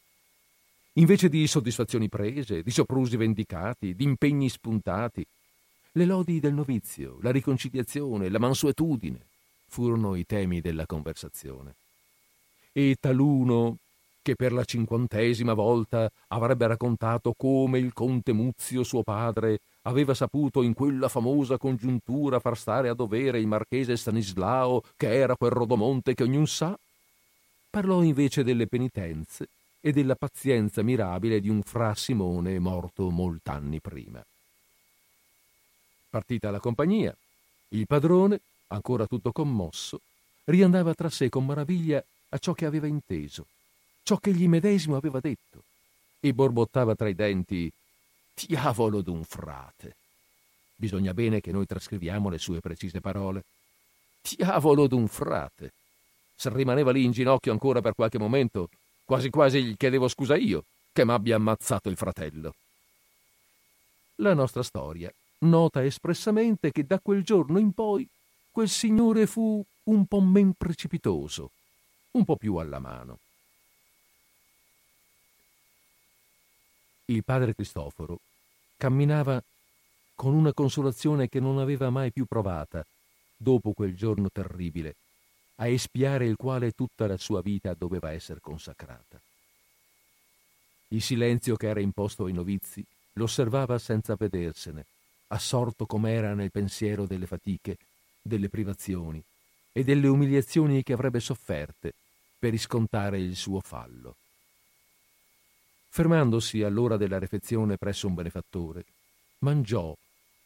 Invece di soddisfazioni prese, di soprusi vendicati, di impegni spuntati, le lodi del novizio, la riconciliazione, la mansuetudine furono i temi della conversazione. E taluno, che per la cinquantesima volta avrebbe raccontato come il conte Muzio, suo padre, aveva saputo in quella famosa congiuntura far stare a dovere il marchese Stanislao, che era quel Rodomonte che ognun sa, parlò invece delle penitenze e della pazienza mirabile di un fra Simone morto molt'anni prima. Partita la compagnia, il padrone, ancora tutto commosso, riandava tra sé con maraviglia a ciò che aveva inteso, ciò che egli medesimo aveva detto, e borbottava tra i denti: Diavolo d'un frate! Bisogna bene che noi trascriviamo le sue precise parole. Diavolo d'un frate! Se rimaneva lì in ginocchio ancora per qualche momento, quasi quasi gli chiedevo scusa io che m'abbia ammazzato il fratello. La nostra storia nota espressamente che da quel giorno in poi quel signore fu un po' men precipitoso, un po' più alla mano. Il padre Cristoforo camminava con una consolazione che non aveva mai più provata, dopo quel giorno terribile, a espiare il quale tutta la sua vita doveva essere consacrata. Il silenzio che era imposto ai novizi l'osservava senza vedersene, assorto com'era nel pensiero delle fatiche, delle privazioni e delle umiliazioni che avrebbe sofferte per riscontare il suo fallo. Fermandosi all'ora della refezione presso un benefattore, mangiò,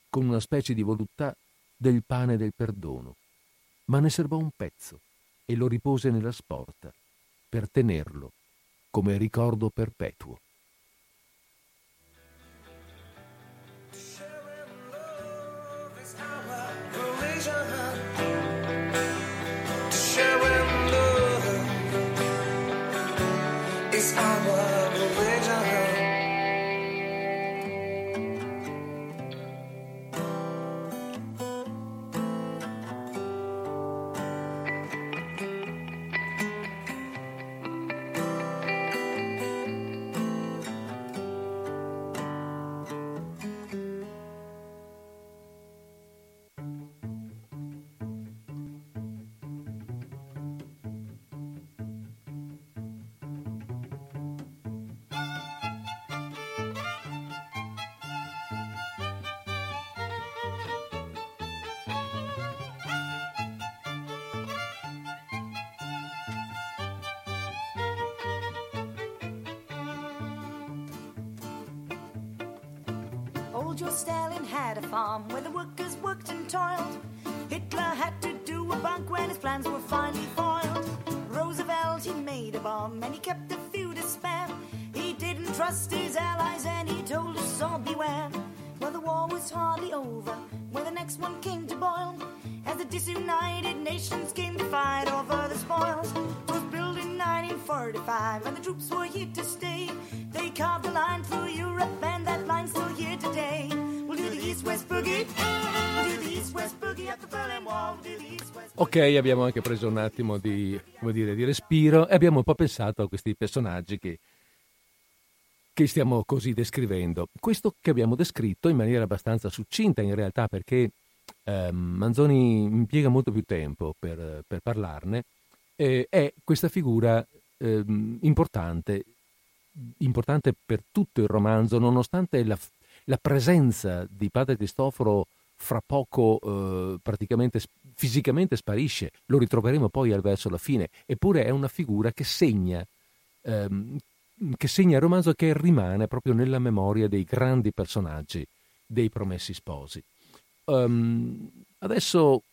con una specie di voluttà, del pane del perdono, ma ne serbò un pezzo e lo ripose nella sporta per tenerlo come ricordo perpetuo. Old Jostalin had a farm where the workers worked and toiled. Hitler had to do a bunk when his plans were finally foiled. Roosevelt, he made a bomb and he kept a few to spare. He didn't trust his allies and he told us all beware. Well, the war was hardly over when the next one came to boil. As the disunited nations came to fight over the spoils. It was built in nineteen forty-five and the troops were here to stay. They carved a line through Europe and that line's still here today. We'll do the East-West boogie. We'll do the East-West boogie at the Berlin Wall. We'll do the East-West boogie. Ok, abbiamo anche preso un attimo di, come dire, di respiro e abbiamo un po' pensato a questi personaggi che, che stiamo così descrivendo. Questo che abbiamo descritto in maniera abbastanza succinta in realtà, perché eh, Manzoni impiega molto più tempo per, per parlarne, eh, è questa figura eh, importante importante per tutto il romanzo, nonostante la, la presenza di padre Cristoforo fra poco eh, praticamente fisicamente sparisce, lo ritroveremo poi al verso la fine, eppure è una figura che segna ehm, che segna il romanzo, che rimane proprio nella memoria dei grandi personaggi dei Promessi Sposi. Um, adesso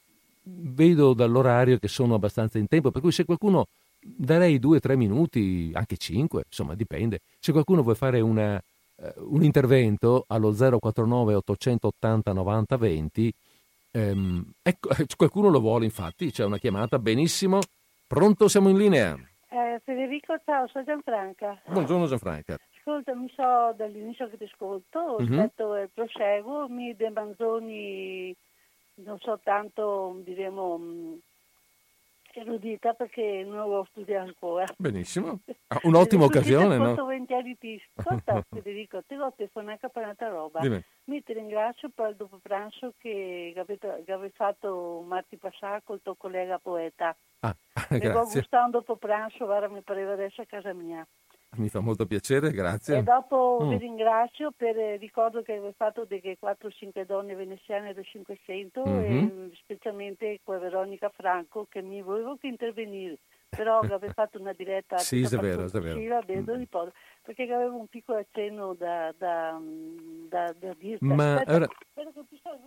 vedo dall'orario che sono abbastanza in tempo, per cui se qualcuno, darei due, tre minuti, anche cinque, insomma dipende. Se qualcuno vuole fare una, un intervento allo zero quattro nove otto otto zero novanta venti, ehm, ecco, qualcuno lo vuole, infatti c'è una chiamata, benissimo. Pronto, siamo in linea. Eh, Federico, ciao, sono Gianfranca. Buongiorno Gianfranca. Ascolta, mi so dall'inizio che ti ascolto, ho mm-hmm. detto e proseguo, mi De Manzoni non so tanto, diremo... erudita, perché non avevo studiato ancora. Benissimo, ah, un'ottima occasione, no? Molto volentieri ti ascolta, Federico, te l'ho telefonata per un'altra roba. Dimmi. Mi ti ringrazio per il dopo pranzo che avevi fatto martedì passato col tuo collega poeta. Ah, grazie. Mi ho gustato un dopo pranzo, guarda, mi pareva adesso a casa mia. Mi fa molto piacere, grazie. E dopo mm. vi ringrazio per il ricordo che avevo fatto delle quattro o cinque donne veneziane del Cinquecento, mm-hmm. e specialmente con Veronica Franco, che mi volevo che intervenire, però avevo fatto una diretta... sì, è vero, è vero. Mm. Perché avevo un piccolo accenno da, da, da, da dirti. Ma... aspetta, ora... spero che tu stai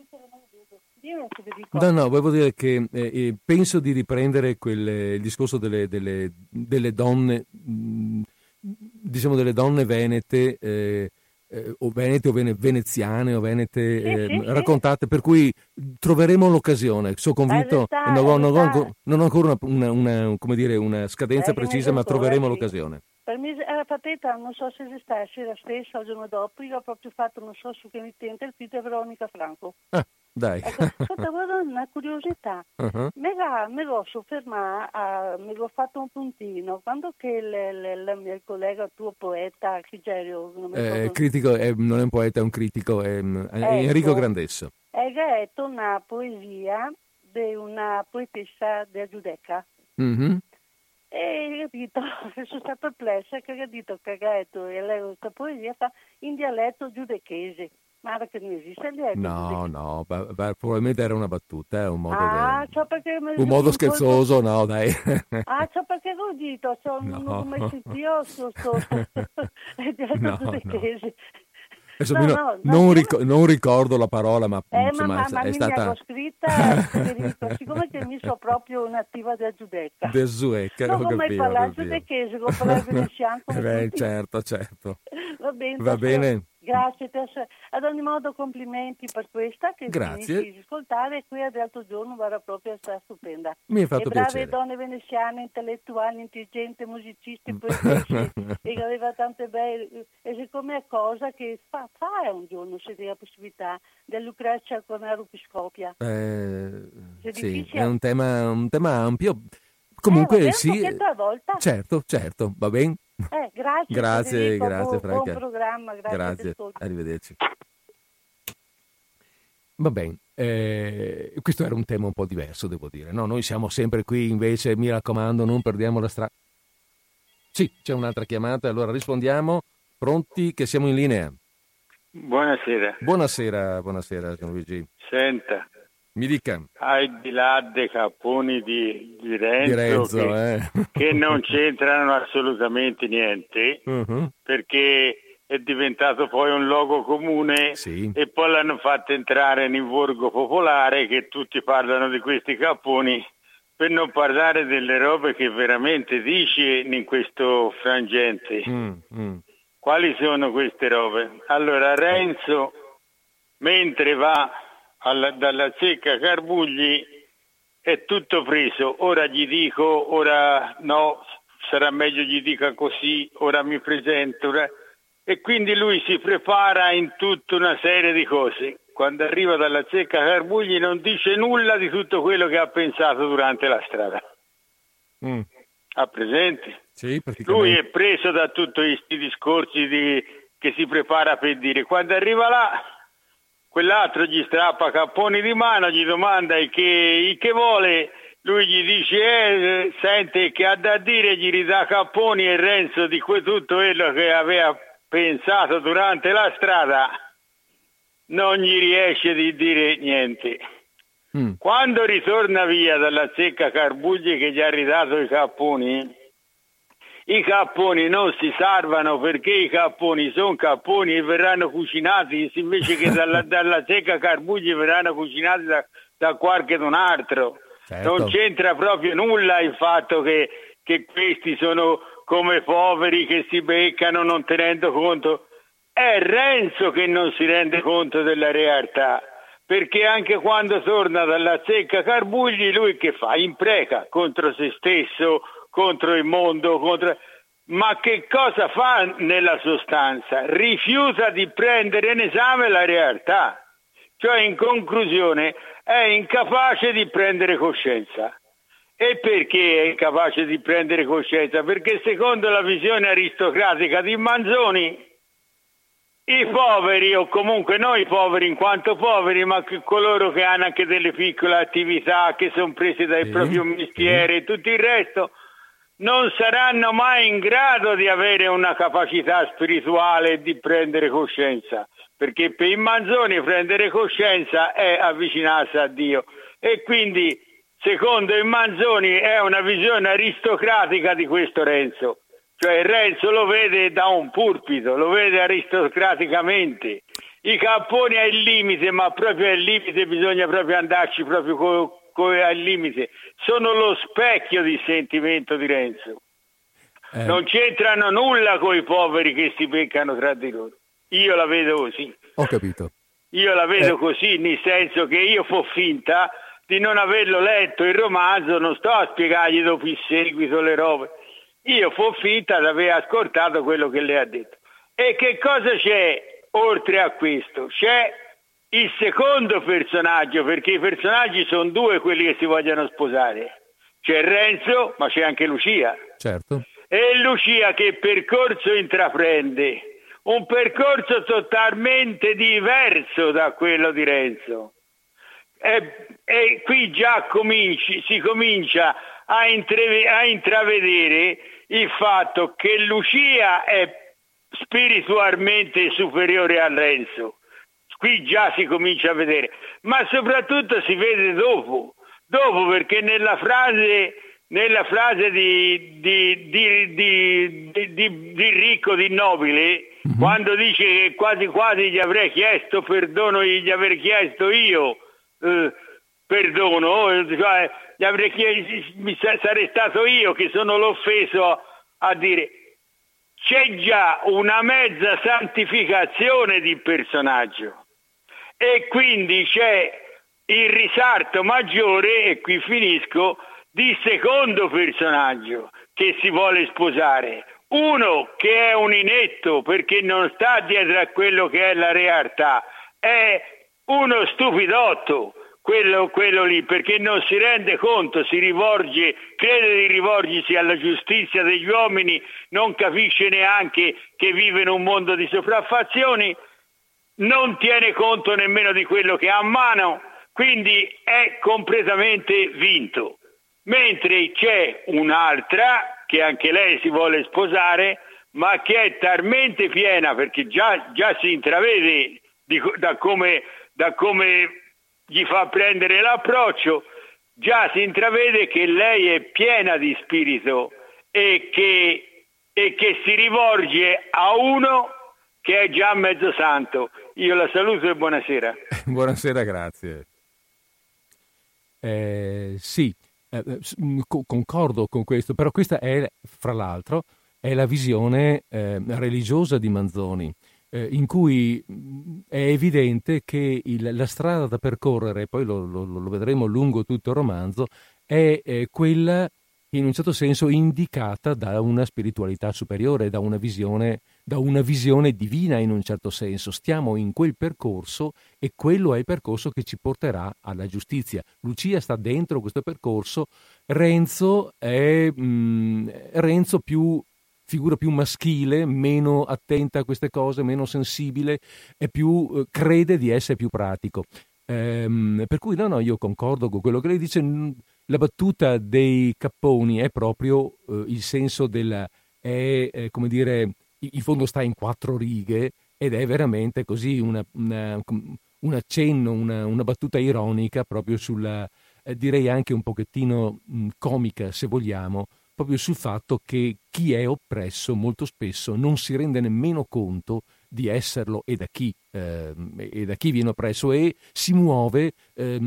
io no, no, volevo dire che eh, penso di riprendere quel, il discorso delle, delle, delle donne... Mh, diciamo delle donne venete eh, eh, o venete o vene, veneziane o venete eh, sì, sì, raccontate, sì. Per cui troveremo l'occasione, sono convinto, realtà, non, non, non ho ancora una, una, una, come dire, una scadenza eh, precisa, ma troveremo sì. l'occasione. Per me era pateta, non so se esistesse la stessa o il giorno dopo, io ho proprio fatto, non so su che emittente, il Peter Veronica Franco. Ah, Dai. Ecco, una curiosità, uh-huh. mi l'ho soffermata, mi l'ho fatto un puntino, quando che il mio collega, tuo poeta, chi non, eh, critico, eh, non è un poeta, è un critico, è, ecco, Enrico Grandesso. È detto una poesia di una poetessa della Giudecca. Mm-hmm. E io dico, sono stata perplessa, che ho detto che lei questa poesia fa in dialetto giudecchese. Ma che non esiste niente. No, no, ba- ba- probabilmente era una battuta, eh, un modo, ah, de... perché un modo scherzoso, col... no, dai. Ah, ciò perché l'ho detto, sono no. come se io sono giudecchese. No, no, no, non, no, ric- non ricordo la parola, ma, eh, insomma, ma, ma è, è stata... l'ho scritta, dico, siccome che mi so proprio un'attiva della Giudecca. Del Zuecca, non come il palazzo de Chiesa, lo farebbe in certo, certo. Va bene. Va bene. Grazie, per... ad ogni modo complimenti per questa che finisci di ascoltare qui ad Alto Giorno, guarda, proprio sta stupenda. Mi hai fatto e piacere. Brave donne veneziane, intellettuali, intelligenti, musicisti, poetesse, e che aveva tante belle, e siccome è cosa che fa, fa un giorno se c'è la possibilità della Lucrezia con la Rupiscopia. Eh, sì, è un tema, un tema ampio. Comunque eh, sì, volta. certo, certo, va bene. Eh, grazie, grazie, grazie, buon, buon programma, grazie, grazie. Arrivederci. Va bene, eh, questo era un tema un po' diverso, devo dire. No, noi siamo sempre qui, invece, mi raccomando, non perdiamo la strada. Sì, c'è un'altra chiamata, allora rispondiamo. Pronti, che siamo in linea. Buonasera. Buonasera, buonasera, Don Luigi. Senta. Mi dica. Al di là dei caponi di, di Renzo, di Renzo che, eh. che non c'entrano assolutamente niente, uh-huh. perché è diventato poi un luogo comune, sì. e poi l'hanno fatto entrare in borgo popolare, che tutti parlano di questi caponi, per non parlare delle robe che veramente dici in questo frangente. Mm, mm. Quali sono queste robe? Allora Renzo, mentre va alla, dalla Azzecca-garbugli è tutto preso, ora gli dico, ora no, sarà meglio gli dica così, ora mi presento, ora... e quindi lui si prepara in tutta una serie di cose. Quando arriva dalla Azzecca-garbugli non dice nulla di tutto quello che ha pensato durante la strada. Mm. Ha presente? Sì, lui è preso da tutti questi discorsi di... che si prepara per dire. Quando arriva là, quell'altro gli strappa capponi di mano, gli domanda il che, il che vuole, lui gli dice eh, sente che ha da dire, gli ridà capponi, e Renzo di que- tutto quello che aveva pensato durante la strada non gli riesce di dire niente. Mm. Quando ritorna via dalla Azzecca-garbugli che gli ha ridato i capponi, i capponi non si salvano, perché i capponi sono capponi e verranno cucinati, invece che dalla, dalla Azzecca-garbugli verranno cucinati da, da qualche d'un altro. Certo. Non c'entra proprio nulla il fatto che, che questi sono come poveri che si beccano non tenendo conto. È Renzo che non si rende conto della realtà, perché anche quando torna dalla Azzecca-garbugli lui che fa? Impreca contro se stesso, contro il mondo, contro... ma che cosa fa nella sostanza? Rifiuta di prendere in esame la realtà, cioè in conclusione è incapace di prendere coscienza. E perché è incapace di prendere coscienza? Perché secondo la visione aristocratica di Manzoni i poveri, o comunque noi poveri in quanto poveri, ma che coloro che hanno anche delle piccole attività, che sono presi dal proprio mestiere e tutto il resto, non saranno mai in grado di avere una capacità spirituale di prendere coscienza, perché per i Manzoni prendere coscienza è avvicinarsi a Dio, e quindi secondo i Manzoni è una visione aristocratica di questo Renzo, cioè Renzo lo vede da un pulpito, lo vede aristocraticamente. I capponi è il limite, ma proprio al limite bisogna proprio andarci proprio con al limite, sono lo specchio di sentimento di Renzo, eh. non c'entrano nulla con i poveri che si beccano tra di loro. Io la vedo così, ho capito, io la vedo eh. così, nel senso che io fo finta di non averlo letto il romanzo, non sto a spiegargli dopo in seguito le robe, io fo finta di aver ascoltato quello che lei ha detto. E che cosa c'è oltre a questo? C'è il secondo personaggio, perché i personaggi sono due quelli che si vogliono sposare. C'è Renzo, ma c'è anche Lucia. Certo. E Lucia che percorso intraprende? Un percorso totalmente diverso da quello di Renzo. E, e qui già cominci, si comincia a, intreve, a intravedere il fatto che Lucia è spiritualmente superiore a Renzo. Qui già si comincia a vedere, ma soprattutto si vede dopo. Dopo perché nella frase, nella frase di, di, di, di, di, di, di ricco, di nobile, mm-hmm. quando dice che quasi quasi gli avrei chiesto perdono, gli avrei chiesto io eh, perdono, cioè gli avrei chiesto, mi sarei stato io che sono l'offeso a dire, c'è già una mezza santificazione di personaggio e quindi c'è il risarto maggiore, e qui finisco, di secondo personaggio che si vuole sposare, uno che è un inetto perché non sta dietro a quello che è la realtà, è uno stupidotto quello, quello lì, perché non si rende conto, si rivolge, crede di rivolgersi alla giustizia degli uomini, non capisce neanche che vive in un mondo di sopraffazioni, non tiene conto nemmeno di quello che ha a mano. Quindi è completamente vinto. Mentre c'è un'altra che anche lei si vuole sposare, ma che è talmente piena, perché già, già si intravede di, da, come, da come gli fa prendere l'approccio, già si intravede che lei è piena di spirito e che, e che si rivolge a uno che è già mezzo santo. Io la saluto e buonasera. Buonasera, grazie. Eh, sì, eh, co- concordo con questo, però questa è, fra l'altro, è la visione eh, religiosa di Manzoni, eh, in cui è evidente che il, la strada da percorrere, poi lo, lo, lo vedremo lungo tutto il romanzo, è eh, quella in un certo senso indicata da una spiritualità superiore, da una visione, da una visione divina in un certo senso. Stiamo in quel percorso e quello è il percorso che ci porterà alla giustizia. Lucia sta dentro questo percorso, Renzo è mh, Renzo più figura più maschile, meno attenta a queste cose, meno sensibile, è più eh, crede di essere più pratico. Ehm, per cui no no, io concordo con quello che lei dice. La battuta dei capponi è proprio eh, il senso della è eh, come dire, in fondo sta in quattro righe ed è veramente così una, una, un accenno, una, una battuta ironica proprio sulla, eh, direi anche un pochettino mh, comica se vogliamo, proprio sul fatto che chi è oppresso molto spesso non si rende nemmeno conto di esserlo e da chi, eh, e da chi viene oppresso e si muove eh,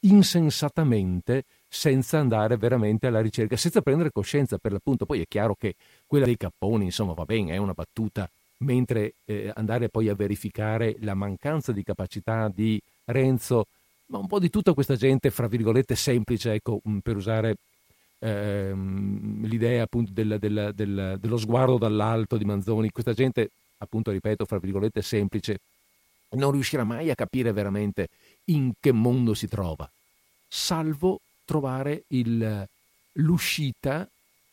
insensatamente senza andare veramente alla ricerca, senza prendere coscienza per l'appunto. Poi è chiaro che quella dei capponi, insomma, va bene, è una battuta, mentre eh, andare poi a verificare la mancanza di capacità di Renzo, ma un po' di tutta questa gente, fra virgolette, semplice, ecco, per usare eh, l'idea appunto della, della, della, dello sguardo dall'alto di Manzoni, questa gente appunto, ripeto, fra virgolette, semplice, non riuscirà mai a capire veramente in che mondo si trova, salvo trovare il, l'uscita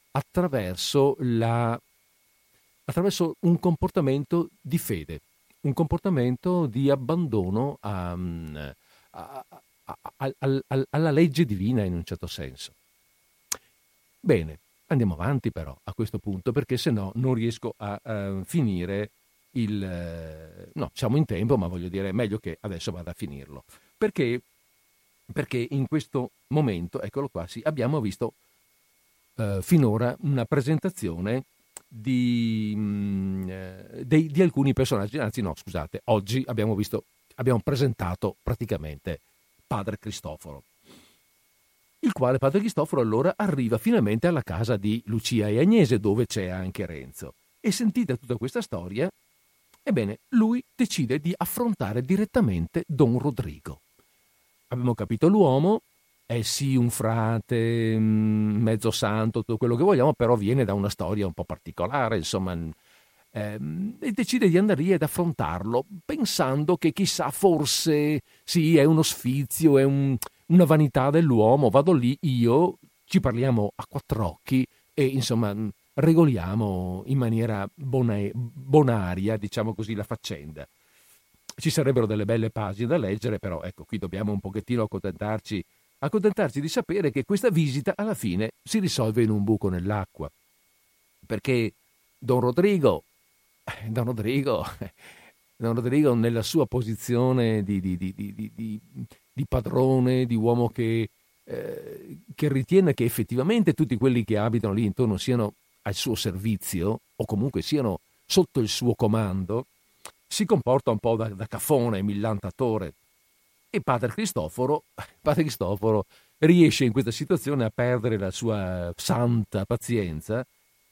attraverso, la, attraverso un comportamento di fede, un comportamento di abbandono a, a, a, a, a, alla legge divina in un certo senso. Bene, andiamo avanti però a questo punto, perché se no non riesco a, a finire il... No, siamo in tempo, ma voglio dire, è meglio che adesso vada a finirlo. Perché... Perché in questo momento, eccolo qua, sì, abbiamo visto eh, finora una presentazione di, mh, dei, di alcuni personaggi. Anzi, no, scusate, oggi abbiamo visto, abbiamo presentato praticamente Padre Cristoforo, il quale Padre Cristoforo allora arriva finalmente alla casa di Lucia e Agnese, dove c'è anche Renzo. E sentita tutta questa storia, ebbene, lui decide di affrontare direttamente Don Rodrigo. Abbiamo capito l'uomo, è sì un frate, mezzo santo, tutto quello che vogliamo, però viene da una storia un po' particolare, insomma, ehm, e decide di andare lì ad affrontarlo, pensando che chissà, forse sì, è uno sfizio, è un, una vanità dell'uomo, vado lì io, ci parliamo a quattro occhi e insomma regoliamo in maniera bona- bonaria, diciamo così, la faccenda. Ci sarebbero delle belle pagine da leggere, però ecco, qui dobbiamo un pochettino accontentarci accontentarci di sapere che questa visita alla fine si risolve in un buco nell'acqua, perché Don Rodrigo Don Rodrigo Don Rodrigo nella sua posizione di, di, di, di, di, di padrone, di uomo che, eh, che ritiene che effettivamente tutti quelli che abitano lì intorno siano al suo servizio o comunque siano sotto il suo comando, si comporta un po' da, da cafone e millantatore, e padre Cristoforo, padre Cristoforo riesce in questa situazione a perdere la sua santa pazienza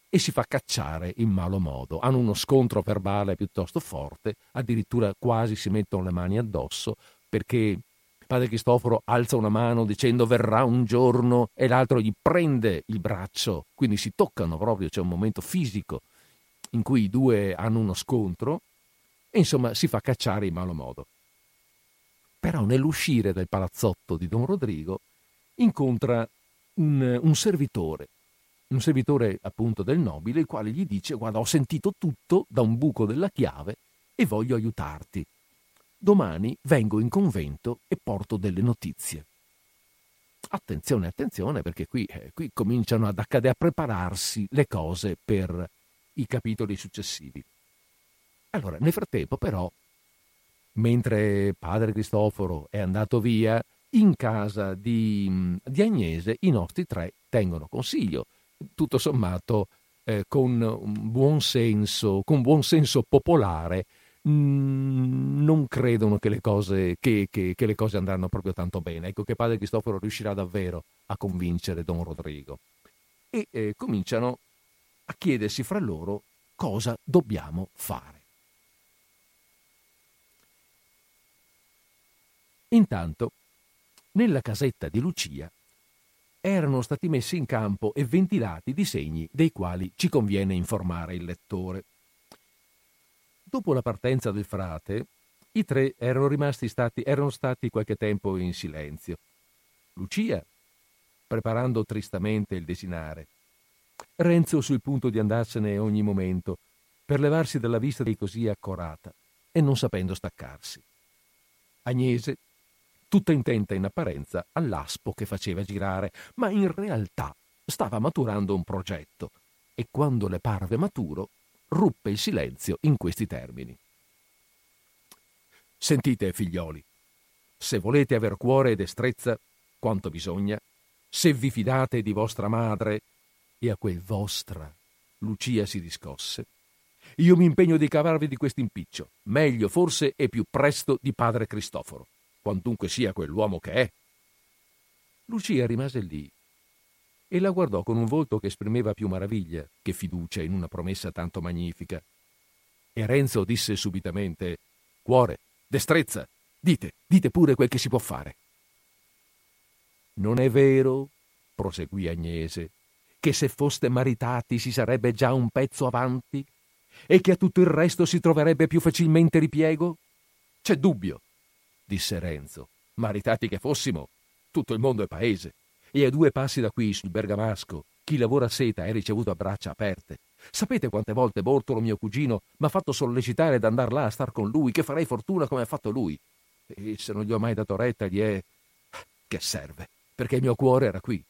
e si fa cacciare in malo modo. Hanno uno scontro verbale piuttosto forte, addirittura quasi si mettono le mani addosso, perché padre Cristoforo alza una mano dicendo verrà un giorno e l'altro gli prende il braccio, quindi si toccano proprio, c'è un momento fisico in cui i due hanno uno scontro e insomma si fa cacciare in malo modo. Però nell'uscire dal palazzotto di Don Rodrigo incontra un, un servitore, un servitore appunto del nobile, il quale gli dice: guarda, ho sentito tutto da un buco della chiave e voglio aiutarti. Domani vengo in convento e porto delle notizie. Attenzione, attenzione, perché qui, eh, qui cominciano ad accadere, a prepararsi le cose per i capitoli successivi. Allora, nel frattempo però, mentre padre Cristoforo è andato via, in casa di, di Agnese i nostri tre tengono consiglio, tutto sommato eh, con un buon senso, con buon senso popolare. Mh, non credono che le cose che, che, che le cose andranno proprio tanto bene. Ecco che padre Cristoforo riuscirà davvero a convincere Don Rodrigo e eh, cominciano a chiedersi fra loro cosa dobbiamo fare. Intanto, nella casetta di Lucia erano stati messi in campo e ventilati disegni dei quali ci conviene informare il lettore. Dopo la partenza del frate, i tre erano rimasti stati, erano stati qualche tempo in silenzio. Lucia, preparando tristamente il desinare, Renzo sul punto di andarsene ogni momento, per levarsi dalla vista di così accorata e non sapendo staccarsi. Agnese, tutta intenta in apparenza all'aspo che faceva girare, ma in realtà stava maturando un progetto e quando le parve maturo ruppe il silenzio in questi termini. Sentite, figlioli, se volete aver cuore e destrezza, quanto bisogna, se vi fidate di vostra madre, e a quel vostra Lucia si discosse, io mi impegno di cavarvi di questo impiccio, meglio forse e più presto di padre Cristoforo, quantunque sia quell'uomo che è. Lucia rimase lì e la guardò con un volto che esprimeva più maraviglia che fiducia in una promessa tanto magnifica. E Renzo disse subitamente: cuore, destrezza, dite, dite pure quel che si può fare. Non è vero, proseguì Agnese, che se foste maritati si sarebbe già un pezzo avanti e che a tutto il resto si troverebbe più facilmente ripiego? C'è dubbio, disse Renzo. Maritati che fossimo, tutto il mondo è paese, e a due passi da qui, sul Bergamasco, chi lavora seta è ricevuto a braccia aperte. Sapete quante volte Bortolo, mio cugino, m'ha fatto sollecitare ad andar là a star con lui, che farei fortuna come ha fatto lui. E se non gli ho mai dato retta, gli è... che serve, perché il mio cuore era qui.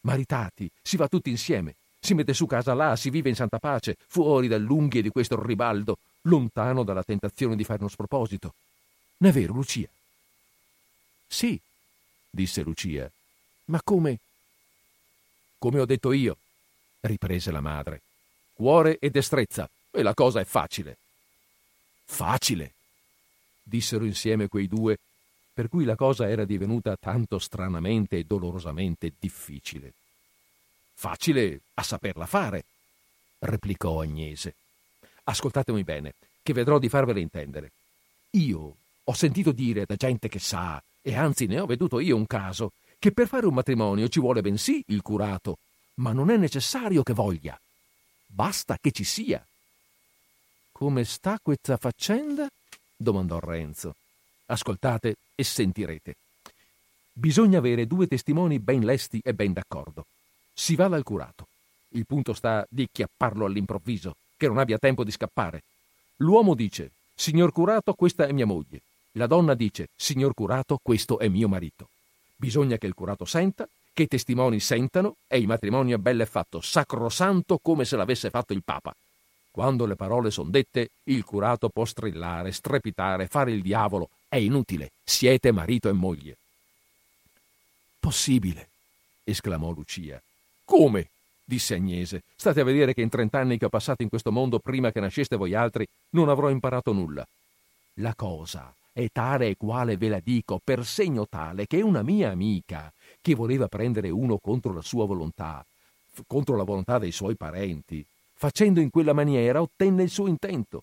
Maritati, si va tutti insieme, si mette su casa là, si vive in santa pace, fuori dall'unghie di questo ribaldo, lontano dalla tentazione di fare uno sproposito. Non è vero, Lucia? Sì, disse Lucia. Ma come? Come ho detto io, riprese la madre. Cuore e destrezza, e la cosa è facile. Facile, dissero insieme quei due, per cui la cosa era divenuta tanto stranamente e dolorosamente difficile. Facile a saperla fare, replicò Agnese. Ascoltatemi bene, che vedrò di farvela intendere. Io ho sentito dire da gente che sa, e anzi ne ho veduto io un caso, che per fare un matrimonio ci vuole bensì il curato, ma non è necessario che voglia. Basta che ci sia. Come sta questa faccenda? Domandò Renzo. Ascoltate e sentirete. Bisogna avere due testimoni ben lesti e ben d'accordo. Si va dal curato. Il punto sta di chiapparlo all'improvviso, che non abbia tempo di scappare. L'uomo dice: signor curato, questa è mia moglie. La donna dice: signor curato, questo è mio marito. Bisogna che il curato senta, che i testimoni sentano, e il matrimonio è bello e fatto, sacrosanto come se l'avesse fatto il Papa. Quando le parole sono dette, il curato può strillare, strepitare, fare il diavolo. È inutile, siete marito e moglie. Possibile, esclamò Lucia. Come? Disse Agnese. State a vedere che in trent'anni che ho passato in questo mondo prima che nasceste voi altri non avrò imparato nulla. La cosa è tale e quale ve la dico, per segno tale che una mia amica, che voleva prendere uno contro la sua volontà, f- contro la volontà dei suoi parenti, facendo in quella maniera ottenne il suo intento.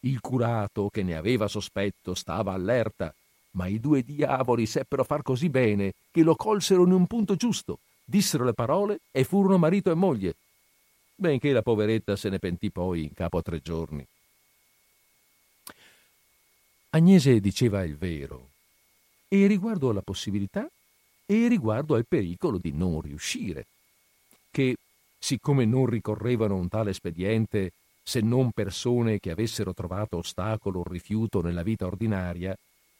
Il curato, che ne aveva sospetto, stava allerta, ma i due diavoli seppero far così bene che lo colsero in un punto giusto, dissero le parole e furono marito e moglie, benché la poveretta se ne pentì poi in capo a tre giorni. Agnese diceva il vero, e riguardo alla possibilità e riguardo al pericolo di non riuscire, che, siccome non ricorrevano a un tale espediente se non persone che avessero trovato ostacolo o rifiuto nella vita ordinaria,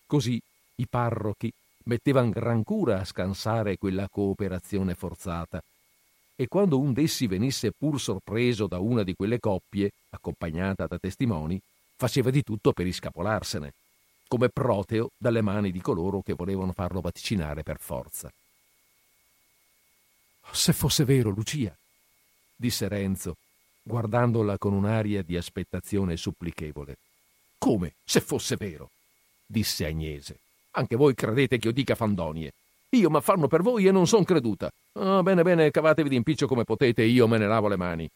così i parrochi mettevano gran cura a scansare quella cooperazione forzata, e quando un d'essi venisse pur sorpreso da una di quelle coppie, accompagnata da testimoni, faceva di tutto per iscapolarsene, come Proteo dalle mani di coloro che volevano farlo vaticinare per forza. Se fosse vero, Lucia, disse Renzo, guardandola con un'aria di aspettazione supplichevole. Come se fosse vero? Disse Agnese. Anche voi credete che io dica fandonie. Io ma fanno per voi e non son creduta. Ah, bene, bene, cavatevi d'impiccio come potete, io me ne lavo le mani.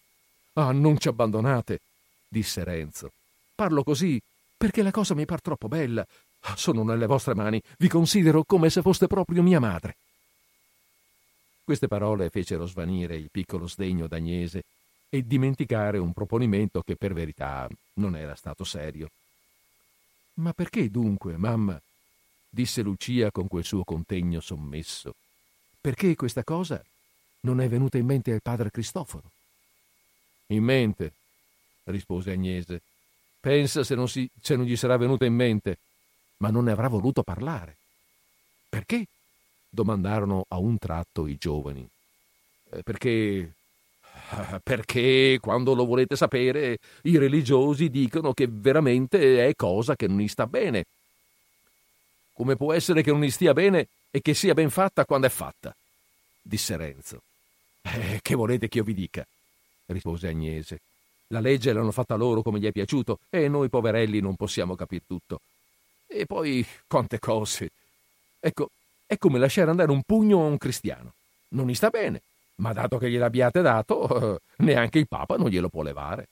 Ah, non ci abbandonate, disse Renzo. Parlo così perché la cosa mi par troppo bella. Ah, sono nelle vostre mani, vi considero come se foste proprio mia madre. Queste parole fecero svanire il piccolo sdegno d'Agnese e dimenticare un proponimento che per verità non era stato serio. Ma perché dunque, mamma? Disse Lucia con quel suo contegno sommesso. Perché questa cosa non è venuta in mente al padre Cristoforo? In mente, rispose Agnese. Pensa se non, si, se non gli sarà venuta in mente, ma non ne avrà voluto parlare. Perché? Domandarono a un tratto i giovani. Perché, perché quando lo volete sapere, i religiosi dicono che veramente è cosa che non gli sta bene. Come può essere che non gli stia bene e che sia ben fatta quando è fatta? Disse Renzo. Eh, che volete che io vi dica? Rispose Agnese. La legge l'hanno fatta loro come gli è piaciuto e noi poverelli non possiamo capire tutto. E poi quante cose. Ecco, è come lasciare andare un pugno a un cristiano. Non gli sta bene, ma dato che gliel'abbiate dato, neanche il Papa non glielo può levare.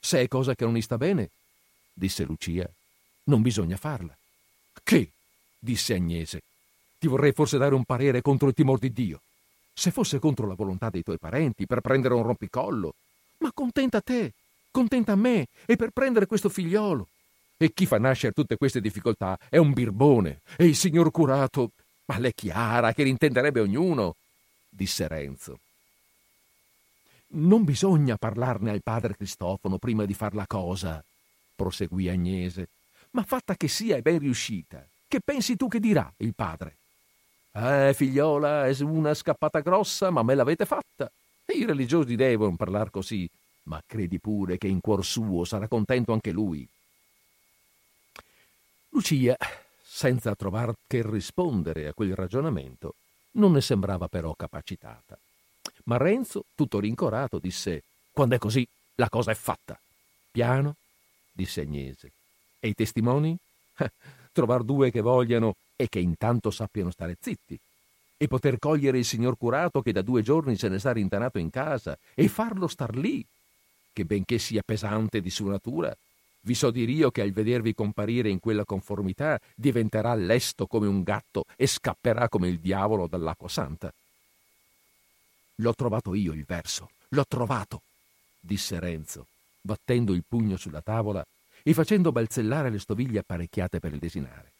Se è cosa che non gli sta bene, disse Lucia, non bisogna farla. Che? Disse Agnese. Ti vorrei forse dare un parere contro il timor di Dio. Se fosse contro la volontà dei tuoi parenti, per prendere un rompicollo. Ma contenta te, contenta me, e per prendere questo figliolo. E chi fa nascere tutte queste difficoltà è un birbone. E il signor curato, ma l'è chiara che l'intenderebbe ognuno, disse Renzo. Non bisogna parlarne al padre Cristoforo prima di far la cosa, proseguì Agnese. Ma fatta che sia e ben riuscita, che pensi tu che dirà il padre? Eh, figliola, è una scappata grossa, ma me l'avete fatta. I religiosi devono parlar così, ma credi pure che in cuor suo sarà contento anche lui. Lucia, senza trovar che rispondere a quel ragionamento, non ne sembrava però capacitata. Ma Renzo, tutto rincorato, disse: quando è così, la cosa è fatta. Piano, disse Agnese. E i testimoni? Trovar due che vogliano e che intanto sappiano stare zitti, e poter cogliere il signor curato che da due giorni se ne sta rintanato in casa e farlo star lì, che benché sia pesante di sua natura, vi so dir io che al vedervi comparire in quella conformità diventerà lesto come un gatto e scapperà come il diavolo dall'acqua santa. L'ho trovato io il verso, l'ho trovato, disse Renzo. battendo il pugno sulla tavola e facendo balzellare le stoviglie apparecchiate per il desinare.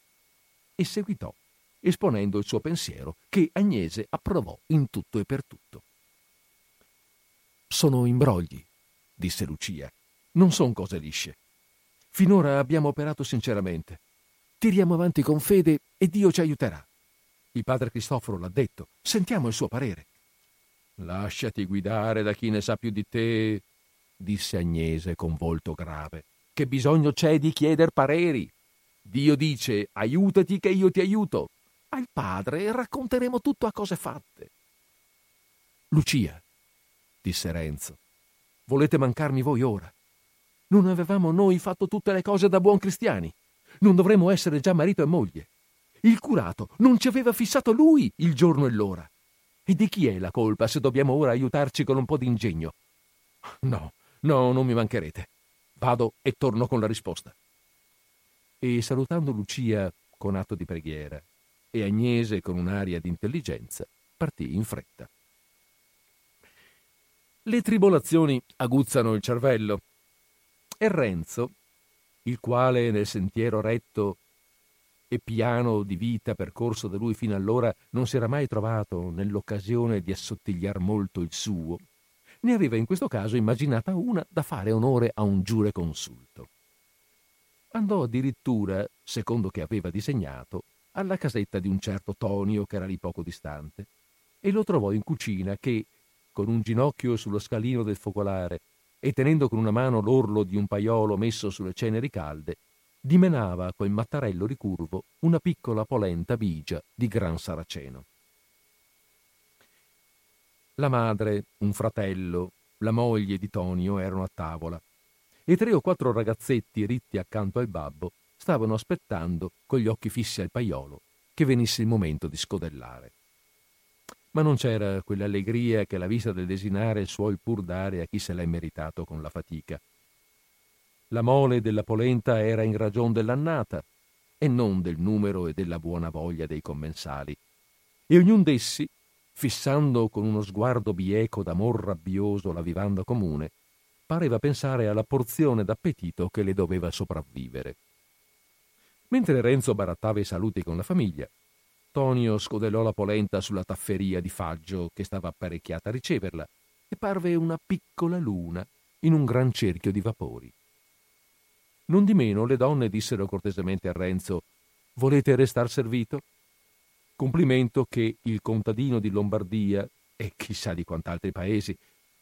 E seguitò, esponendo il suo pensiero, che Agnese approvò in tutto e per tutto. «Sono imbrogli», disse Lucia, «non son cose lisce. Finora abbiamo operato sinceramente. Tiriamo avanti con fede e Dio ci aiuterà. Il padre Cristoforo l'ha detto, sentiamo il suo parere». «Lasciati guidare da chi ne sa più di te», disse Agnese con volto grave. «Che bisogno c'è di chieder pareri? Dio dice, aiutati che io ti aiuto. Al padre racconteremo tutto a cose fatte». «Lucia», disse Renzo, «volete mancarmi voi ora? Non avevamo noi fatto tutte le cose da buon cristiani? Non dovremmo essere già marito e moglie? Il curato non ci aveva fissato lui il giorno e l'ora? E di chi è la colpa se dobbiamo ora aiutarci con un po' di ingegno? No, no, non mi mancherete. Vado e torno con la risposta». E salutando Lucia con atto di preghiera e Agnese con un'aria di intelligenza, partì in fretta. Le tribolazioni aguzzano il cervello e Renzo, il quale nel sentiero retto e piano di vita percorso da lui fino allora non si era mai trovato nell'occasione di assottigliar molto il suo, ne aveva in questo caso immaginata una da fare onore a un giureconsulto. Andò addirittura, secondo che aveva disegnato, alla casetta di un certo Tonio che era lì poco distante, e lo trovò in cucina che, con un ginocchio sullo scalino del focolare e tenendo con una mano l'orlo di un paiolo messo sulle ceneri calde, dimenava col mattarello ricurvo una piccola polenta bigia di gran saraceno. La madre, un fratello, la moglie di Tonio erano a tavola e tre o quattro ragazzetti ritti accanto al babbo stavano aspettando con gli occhi fissi al paiolo che venisse il momento di scodellare. Ma non c'era quell'allegria che la vista del desinare suol pur dare a chi se l'è meritato con la fatica. La mole della polenta era in ragion dell'annata e non del numero e della buona voglia dei commensali, e ognun d'essi, fissando con uno sguardo bieco d'amor rabbioso la vivanda comune, pareva pensare alla porzione d'appetito che le doveva sopravvivere. Mentre Renzo barattava i saluti con la famiglia, Tonio scodellò la polenta sulla tafferia di faggio che stava apparecchiata a riceverla e parve una piccola luna in un gran cerchio di vapori. Nondimeno le donne dissero cortesemente a Renzo: «Volete restar servito?», complimento che il contadino di Lombardia e chissà di quant'altri paesi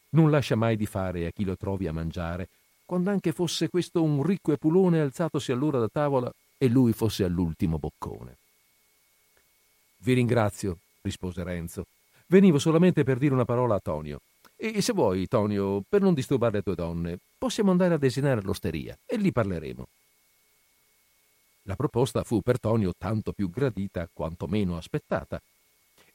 non lascia mai di fare a chi lo trovi a mangiare, quand'anche fosse questo un ricco epulone alzatosi allora da tavola e lui fosse all'ultimo boccone. «Vi ringrazio», rispose Renzo, «venivo solamente per dire una parola a Tonio. E se vuoi, Tonio, per non disturbare le tue donne, possiamo andare a desinare all'osteria e lì parleremo». La proposta fu per Tonio tanto più gradita quanto meno aspettata,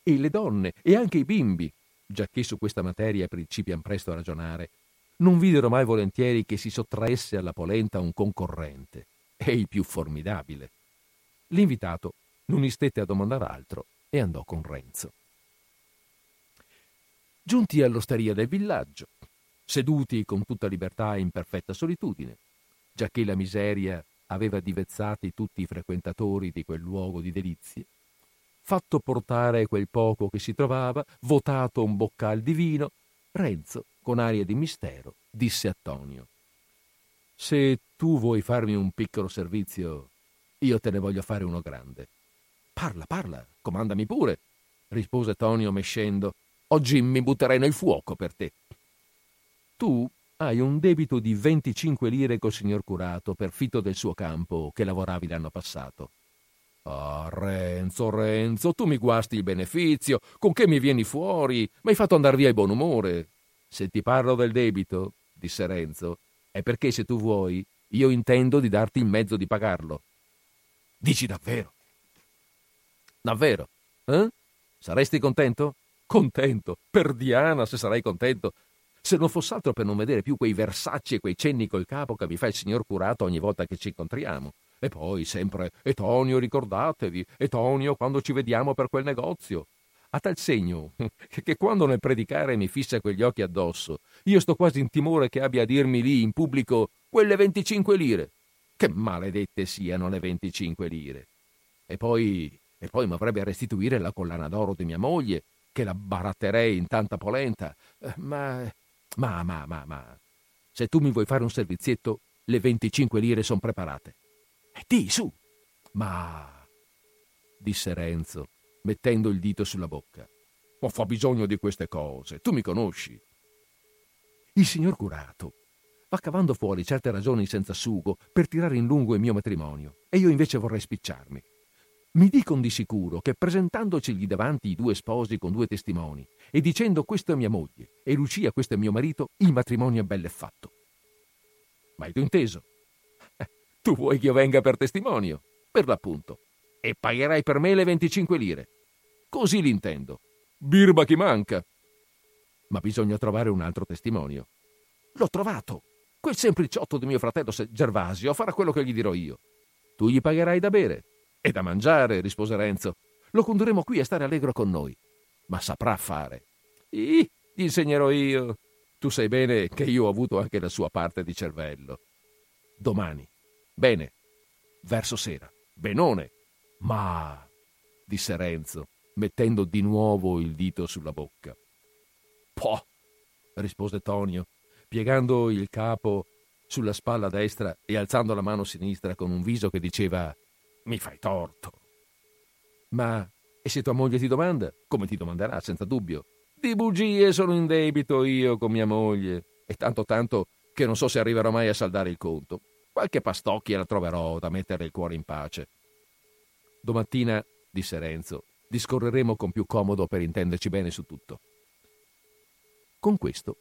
e le donne e anche i bimbi, giacché su questa materia principian presto a ragionare, non videro mai volentieri che si sottraesse alla polenta un concorrente, e il più formidabile. L'invitato non istette a domandare altro e andò con Renzo. Giunti all'osteria del villaggio, seduti con tutta libertà e in perfetta solitudine, giacché la miseria aveva divezzati tutti i frequentatori di quel luogo di delizie, fatto portare quel poco che si trovava, votato un boccale di vino, Renzo, con aria di mistero, disse a Tonio: «Se tu vuoi farmi un piccolo servizio, io te ne voglio fare uno grande». «Parla, parla, comandami pure», rispose Tonio mescendo. «Oggi mi butterei nel fuoco per te. Tu hai un debito di venticinque lire col signor curato per fitto del suo campo che lavoravi l'anno passato». «Ah, Renzo, Renzo, tu mi guasti il beneficio, con che mi vieni fuori? Mi hai fatto andar via il buon umore». «Se ti parlo del debito», disse Renzo, «è perché se tu vuoi, io intendo di darti il mezzo di pagarlo». «Dici davvero?» «Davvero? Eh? Saresti contento?» «Contento, per Diana se sarai contento, se non foss'altro per non vedere più quei versacci e quei cenni col capo che mi fa il signor curato ogni volta che ci incontriamo. E poi sempre: e Tonio ricordatevi, e Tonio quando ci vediamo per quel negozio. a tal segno che quando nel predicare mi fissa quegli occhi addosso, io sto quasi in timore che abbia a dirmi lì in pubblico quelle venticinque lire. Che maledette siano le venticinque lire! E poi, e poi mi avrebbe a restituire la collana d'oro di mia moglie, che la baratterei in tanta polenta. Ma, ma, ma, ma, ma, se tu mi vuoi fare un servizietto, le venticinque lire son preparate. Dì, su! Ma, disse Renzo, mettendo il dito sulla bocca, ho fa bisogno di queste cose, tu mi conosci. Il signor curato va cavando fuori certe ragioni senza sugo per tirare in lungo il mio matrimonio, e io invece vorrei spicciarmi. Mi dicon di sicuro che presentandoci lì davanti i due sposi con due testimoni e dicendo questa è mia moglie e Lucia questo è mio marito, il matrimonio è bell'e fatto. Ma hai tu inteso? Tu vuoi che io venga per testimonio, per l'appunto, e pagherai per me le venticinque lire. Così l'intendo. Birba chi manca. Ma bisogna trovare un altro testimonio. L'ho trovato. Quel sempliciotto di mio fratello Gervasio farà quello che gli dirò io. Tu gli pagherai da bere e da mangiare, rispose Renzo. Lo condurremo qui a stare allegro con noi. Ma saprà fare. Ih, gli insegnerò io. Tu sai bene che io ho avuto anche la sua parte di cervello. Domani. Bene. Verso sera. Benone. Ma, disse Renzo, mettendo di nuovo il dito sulla bocca. Poh, rispose Tonio, piegando il capo sulla spalla destra e alzando la mano sinistra con un viso che diceva «Mi fai torto». «Ma, e se tua moglie ti domanda?» «Come ti domanderà, senza dubbio?» «Di bugie sono in debito io con mia moglie, e tanto tanto che non so se arriverò mai a saldare il conto. Qualche pastocchia la troverò da mettere il cuore in pace». Domattina, disse Renzo, discorreremo con più comodo per intenderci bene su tutto. Con questo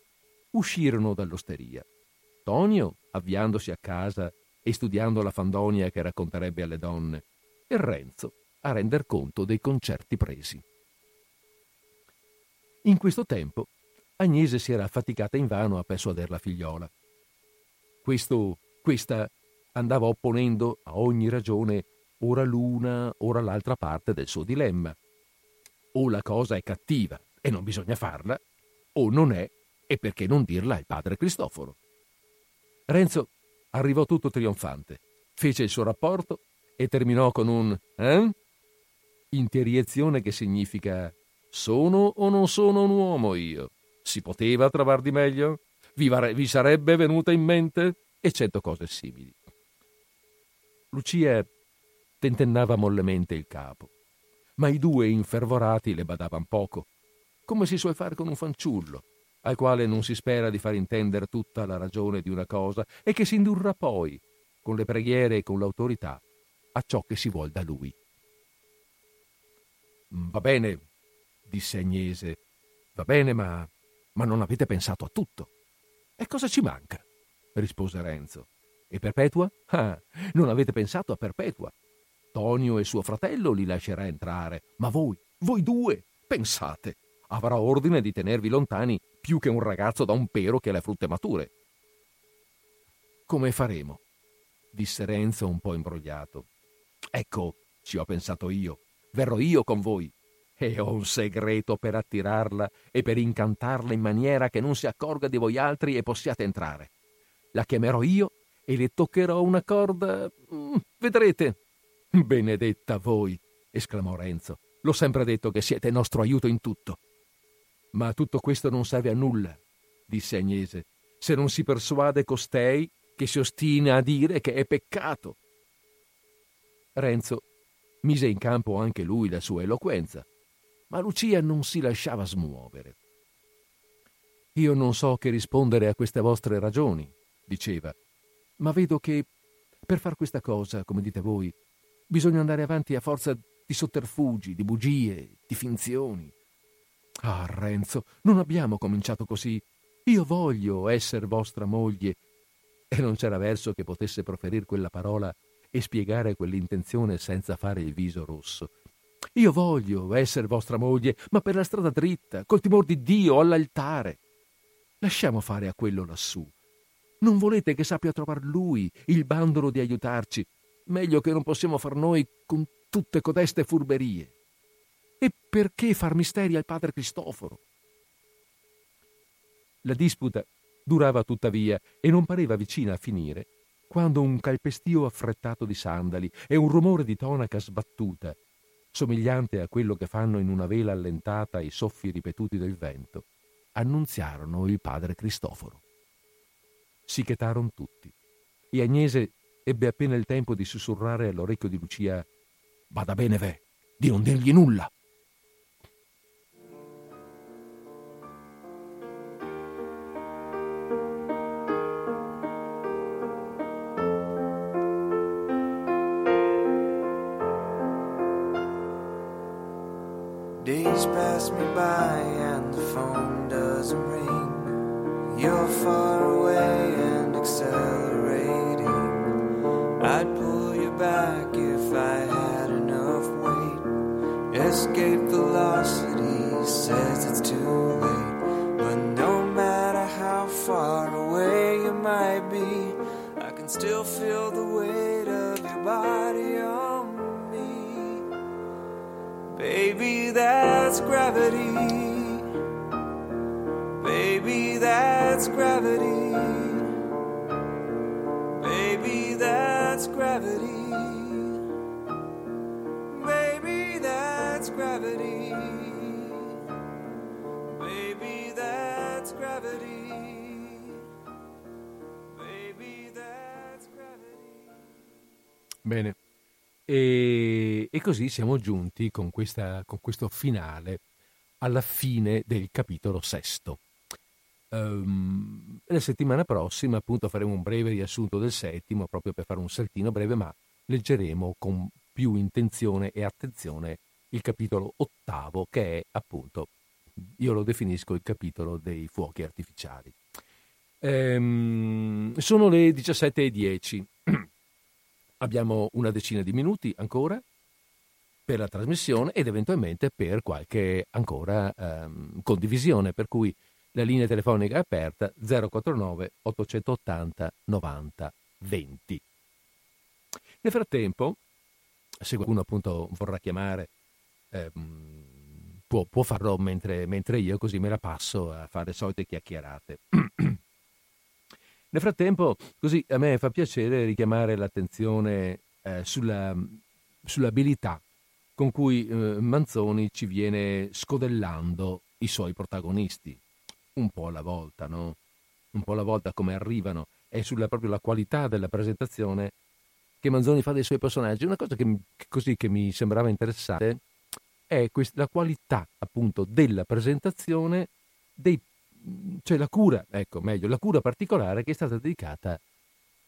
uscirono dall'osteria. Tonio, avviandosi a casa e studiando la fandonia che racconterebbe alle donne, e Renzo a render conto dei concerti presi. In questo tempo Agnese si era affaticata invano a persuader la figliola. Questo, questa andava opponendo a ogni ragione ora l'una, ora l'altra parte del suo dilemma. O la cosa è cattiva e non bisogna farla, o non è, e perché non dirla al padre Cristoforo. Renzo arrivò tutto trionfante, fece il suo rapporto e terminò con un «Eh?» interiezione che significa «Sono o non sono un uomo io? Si poteva trovar di meglio? Vi, var- vi sarebbe venuta in mente?» e cento cose simili. Lucia tentennava mollemente il capo, ma i due infervorati le badavan poco, come si suol far con un fanciullo, al quale non si spera di far intendere tutta la ragione di una cosa e che si indurrà poi, con le preghiere e con l'autorità, a ciò che si vuol da lui. «Va bene», disse Agnese, «va bene, ma, ma non avete pensato a tutto». «E cosa ci manca?» rispose Renzo. «E Perpetua? Ah, non avete pensato a Perpetua. Tonio e suo fratello li lascerà entrare, ma voi, voi due, pensate, avrà ordine di tenervi lontani più che un ragazzo da un pero che ha le frutte mature». «Come faremo?» disse Renzo un po' imbrogliato. «Ecco, ci ho pensato io, verrò io con voi e ho un segreto per attirarla e per incantarla in maniera che non si accorga di voi altri e possiate entrare. La chiamerò io e le toccherò una corda, vedrete». «Benedetta voi!» esclamò Renzo. «L'ho sempre detto che siete nostro aiuto in tutto». «Ma tutto questo non serve a nulla», disse Agnese, «se non si persuade costei che si ostina a dire che è peccato». Renzo mise in campo anche lui la sua eloquenza, ma Lucia non si lasciava smuovere. «Io non so che rispondere a queste vostre ragioni», diceva, «ma vedo che per far questa cosa, come dite voi, bisogna andare avanti a forza di sotterfugi, di bugie, di finzioni». «Ah, Renzo, non abbiamo cominciato così. Io voglio essere vostra moglie». E non c'era verso che potesse proferir quella parola e spiegare quell'intenzione senza fare il viso rosso. «Io voglio essere vostra moglie, ma per la strada dritta, col timor di Dio, all'altare. Lasciamo fare a quello lassù. Non volete che sappia trovar lui il bandolo di aiutarci? Meglio che non possiamo far noi con tutte codeste furberie». E perché far misteri al padre Cristoforo? La disputa durava tuttavia e non pareva vicina a finire, quando un calpestio affrettato di sandali e un rumore di tonaca sbattuta, somigliante a quello che fanno in una vela allentata ai soffi ripetuti del vento, annunziarono il padre Cristoforo. Si chetarono tutti, e Agnese ebbe appena il tempo di sussurrare all'orecchio di Lucia: «Bada bene, ve, di non dirgli nulla!» Days pass me by and the phone doesn't ring. You're far away and accelerating. I'd pull you back if I had enough weight. Escape velocity says it's too late. But no matter how far away you might be, I can still feel the weight of your body on. Baby, that's gravity. Baby, that's gravity. Baby, that's gravity. Baby, that's gravity. Baby, that's gravity. Baby, that's gravity. Bene. E, e così siamo giunti con, questa, con questo finale alla fine del capitolo sesto. Um, la settimana prossima appunto faremo un breve riassunto del settimo, proprio per fare un saltino breve, ma leggeremo con più intenzione e attenzione il capitolo ottavo, che è appunto, io lo definisco, il capitolo dei fuochi artificiali. Um, sono le diciassette e dieci. Abbiamo una decina di minuti ancora per la trasmissione ed eventualmente per qualche ancora ehm, condivisione, per cui la linea telefonica è aperta zero quattro nove otto otto zero novanta venti. Nel frattempo, se qualcuno appunto vorrà chiamare, ehm, può, può farlo mentre, mentre io così me la passo a fare solite chiacchierate. Nel frattempo, così a me fa piacere richiamare l'attenzione eh, sulla, sull'abilità con cui eh, Manzoni ci viene scodellando i suoi protagonisti, un po' alla volta, no? Un po' alla volta come arrivano, è sulla proprio la qualità della presentazione che Manzoni fa dei suoi personaggi. Una cosa che, così, che mi sembrava interessante è questa, la qualità appunto della presentazione dei, cioè la cura, ecco meglio, la cura particolare che è stata dedicata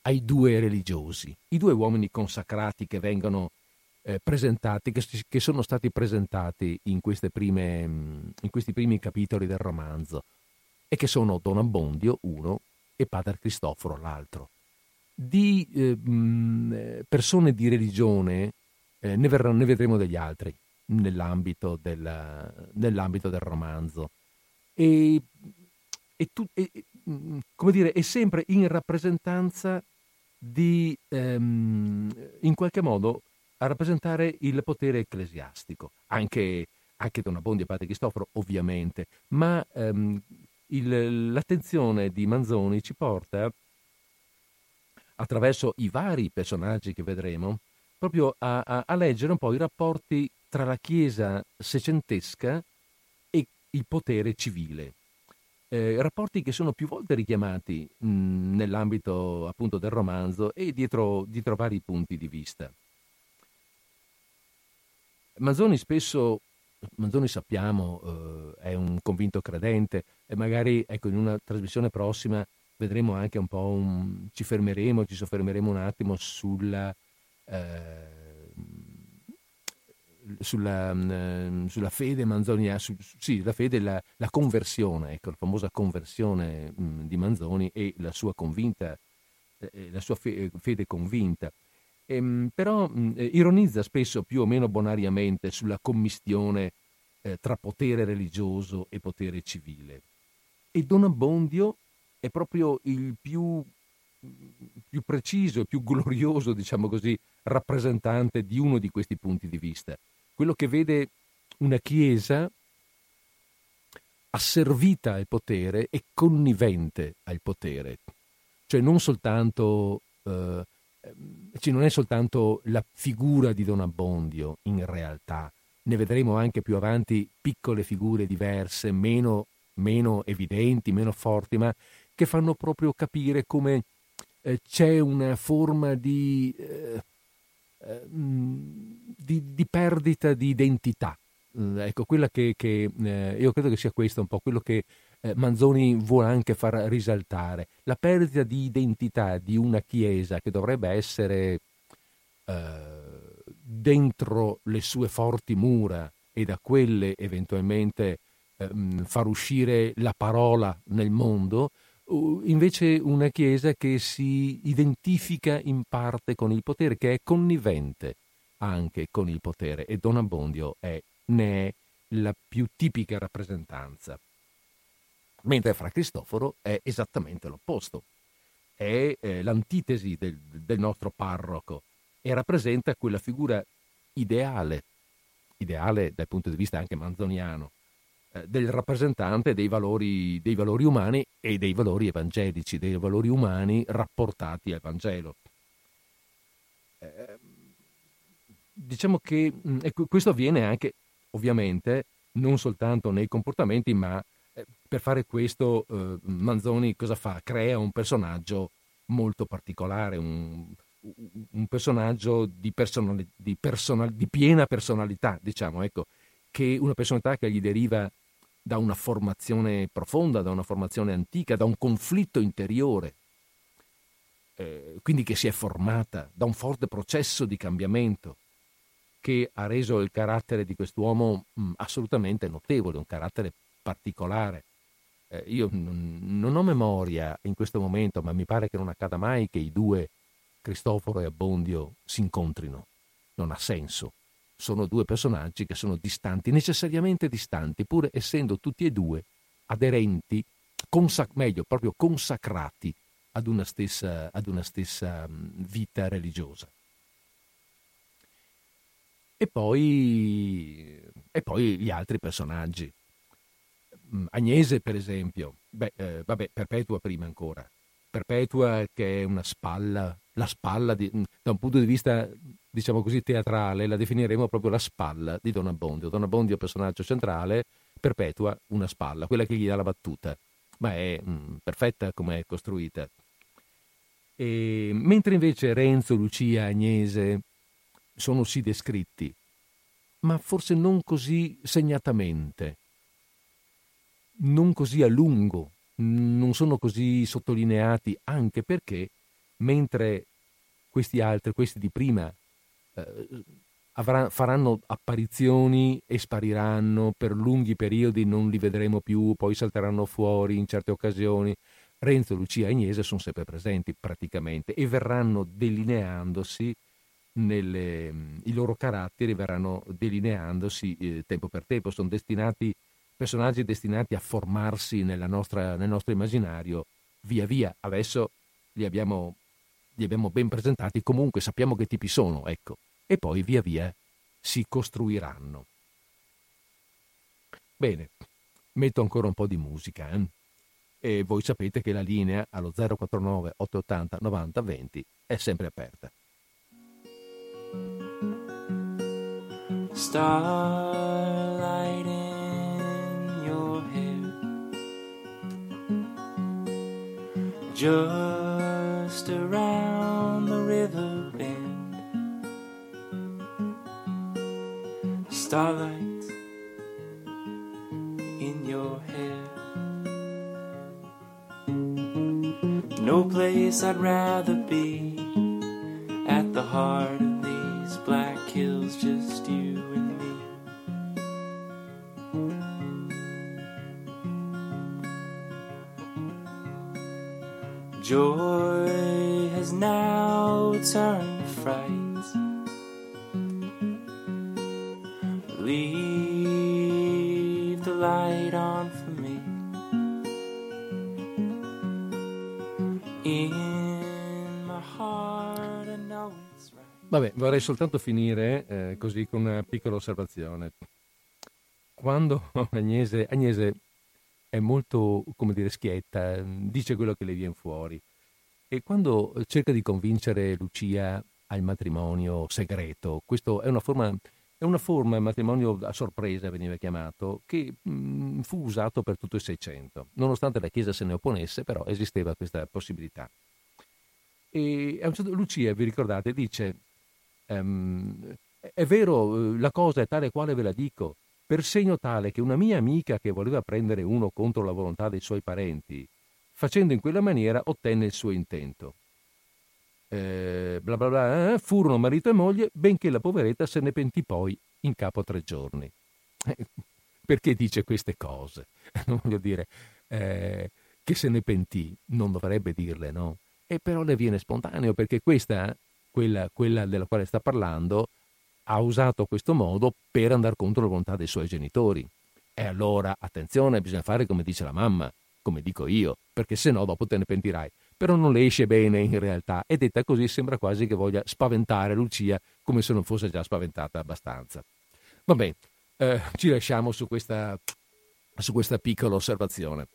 ai due religiosi, i due uomini consacrati che vengono eh, presentati, che, che sono stati presentati in, queste prime, in questi primi capitoli del romanzo, e che sono Don Abbondio, uno, e Padre Cristoforo, l'altro. Di eh, mh, persone di religione eh, ne, verrà, ne vedremo degli altri nell'ambito, della, nell'ambito del romanzo. E E, tu, e, come dire, è sempre in rappresentanza di, ehm, in qualche modo, a rappresentare il potere ecclesiastico. Anche, anche Don Abbondio e Padre Cristoforo, ovviamente, ma ehm, il, l'attenzione di Manzoni ci porta, attraverso i vari personaggi che vedremo, proprio a, a, a leggere un po' i rapporti tra la Chiesa secentesca e il potere civile. Eh, rapporti che sono più volte richiamati mh, nell'ambito appunto del romanzo e dietro, dietro vari punti di vista. Manzoni spesso, Manzoni sappiamo, eh, è un convinto credente, e magari ecco, in una trasmissione prossima vedremo anche un po', un, ci fermeremo, ci soffermeremo un attimo sulla, eh, Sulla, sulla fede manzoniana, su, sì, la fede, la, la conversione, ecco, la famosa conversione mh, di Manzoni e la sua convinta, eh, la sua fe, fede convinta. Ehm, però mh, ironizza spesso più o meno bonariamente sulla commistione eh, tra potere religioso e potere civile. E Don Abbondio è proprio il più, più preciso, più glorioso, diciamo così, rappresentante di uno di questi punti di vista. Quello che vede una Chiesa asservita al potere e connivente al potere. Cioè non soltanto eh, cioè non è soltanto la figura di Don Abbondio, in realtà ne vedremo anche più avanti piccole figure diverse, meno, meno evidenti, meno forti, ma che fanno proprio capire come eh, c'è una forma di, eh, eh, di, di perdita di identità. Ecco, quella che, che eh, io credo che sia questo un po' quello che eh, Manzoni vuole anche far risaltare, la perdita di identità di una Chiesa che dovrebbe essere eh, dentro le sue forti mura e da quelle eventualmente eh, far uscire la parola nel mondo, invece una Chiesa che si identifica in parte con il potere, che è connivente anche con il potere, e Don Abbondio è ne è la più tipica rappresentanza. Mentre fra Cristoforo è esattamente l'opposto, è eh, l'antitesi del, del nostro parroco e rappresenta quella figura ideale, ideale dal punto di vista anche manzoniano, eh, del rappresentante dei valori, dei valori umani e dei valori evangelici, dei valori umani rapportati al Vangelo. Eh, diciamo che eh, questo avviene anche ovviamente non soltanto nei comportamenti, ma per fare questo eh, Manzoni cosa fa? Crea un personaggio molto particolare, un, un personaggio di, personali, di, personali, di piena personalità, diciamo, ecco, che una personalità che gli deriva da una formazione profonda, da una formazione antica, da un conflitto interiore, eh, quindi che si è formata da un forte processo di cambiamento, che ha reso il carattere di quest'uomo mh, assolutamente notevole, un carattere particolare. Eh, io n- non ho memoria in questo momento, ma mi pare che non accada mai che i due, Cristoforo e Abbondio, si incontrino. Non ha senso. Sono due personaggi che sono distanti, necessariamente distanti, pur essendo tutti e due aderenti, consac- meglio, proprio consacrati ad una stessa, ad una stessa mh, vita religiosa. E poi, e poi gli altri personaggi. Agnese, per esempio, beh, eh, vabbè, Perpetua prima ancora. Perpetua che è una spalla, la spalla di, da un punto di vista, diciamo così, teatrale, la definiremo proprio la spalla di Don Abbondio. Don Abbondio è personaggio centrale, Perpetua una spalla, quella che gli dà la battuta, ma è mh, perfetta come è costruita. E, mentre invece Renzo, Lucia, Agnese sono sì descritti, ma forse non così segnatamente, non così a lungo, non sono così sottolineati, anche perché mentre questi altri, questi di prima, eh, avranno, faranno apparizioni e spariranno per lunghi periodi, non li vedremo più, poi salteranno fuori in certe occasioni, Renzo, Lucia e Agnese sono sempre presenti praticamente e verranno delineandosi Nelle, i loro caratteri verranno delineandosi eh, tempo per tempo, sono destinati personaggi destinati a formarsi nella nostra, nel nostro immaginario via via. Adesso li abbiamo, li abbiamo ben presentati, comunque sappiamo che tipi sono, ecco, e poi via via si costruiranno. Bene, metto ancora un po' di musica eh? E voi sapete che la linea allo zero quattro nove otto ottanta novanta venti è sempre aperta. Starlight in your hair, just around the river bend. Starlight in your hair. No place I'd rather be, at the heart of these black hills, just you. Joy has now turned to fright. Leave the light on for me. In my heart I know it's right. Vabbè, vorrei soltanto finire eh, così con una piccola osservazione. quando Agnese, Agnese è molto, come dire, schietta, dice quello che le viene fuori, e quando cerca di convincere Lucia al matrimonio segreto, questo è una forma, è una forma di matrimonio a sorpresa, veniva chiamato, che mh, fu usato per tutto il Seicento, nonostante la Chiesa se ne opponesse, però esisteva questa possibilità. E a un certo, Lucia, vi ricordate, dice ehm, è vero, la cosa è tale quale ve la dico, per segno tale che una mia amica che voleva prendere uno contro la volontà dei suoi parenti, facendo in quella maniera ottenne il suo intento. Eh, bla bla bla, furono marito e moglie, benché la poveretta se ne pentì poi in capo a tre giorni. Eh, perché dice queste cose? Non voglio dire eh, che se ne pentì, non dovrebbe dirle, no? E però le viene spontaneo, perché questa, quella, quella della quale sta parlando, ha usato questo modo per andare contro la volontà dei suoi genitori. E allora, attenzione, bisogna fare come dice la mamma, come dico io, perché se no dopo te ne pentirai. Però non le esce bene in realtà, e detta così sembra quasi che voglia spaventare Lucia, come se non fosse già spaventata abbastanza. Vabbè, eh, ci lasciamo su questa, su questa piccola osservazione.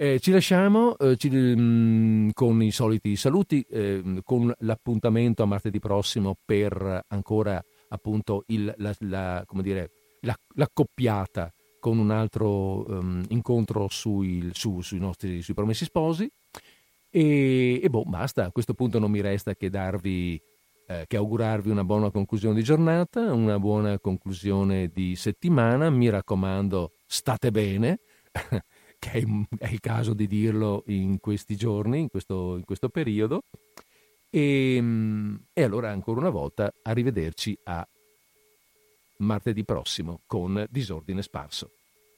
Eh, ci lasciamo eh, ci, mh, con i soliti saluti, eh, con l'appuntamento a martedì prossimo per ancora appunto il, la, la, come dire, la, l'accoppiata con un altro um, incontro sui, su, sui nostri sui Promessi Sposi, e, e boh, basta. A questo punto non mi resta che darvi eh, che augurarvi una buona conclusione di giornata, una buona conclusione di settimana. Mi raccomando, state bene che è, è il caso di dirlo in questi giorni, in questo, in questo periodo, e, e allora ancora una volta arrivederci a martedì prossimo con Disordine Sparso.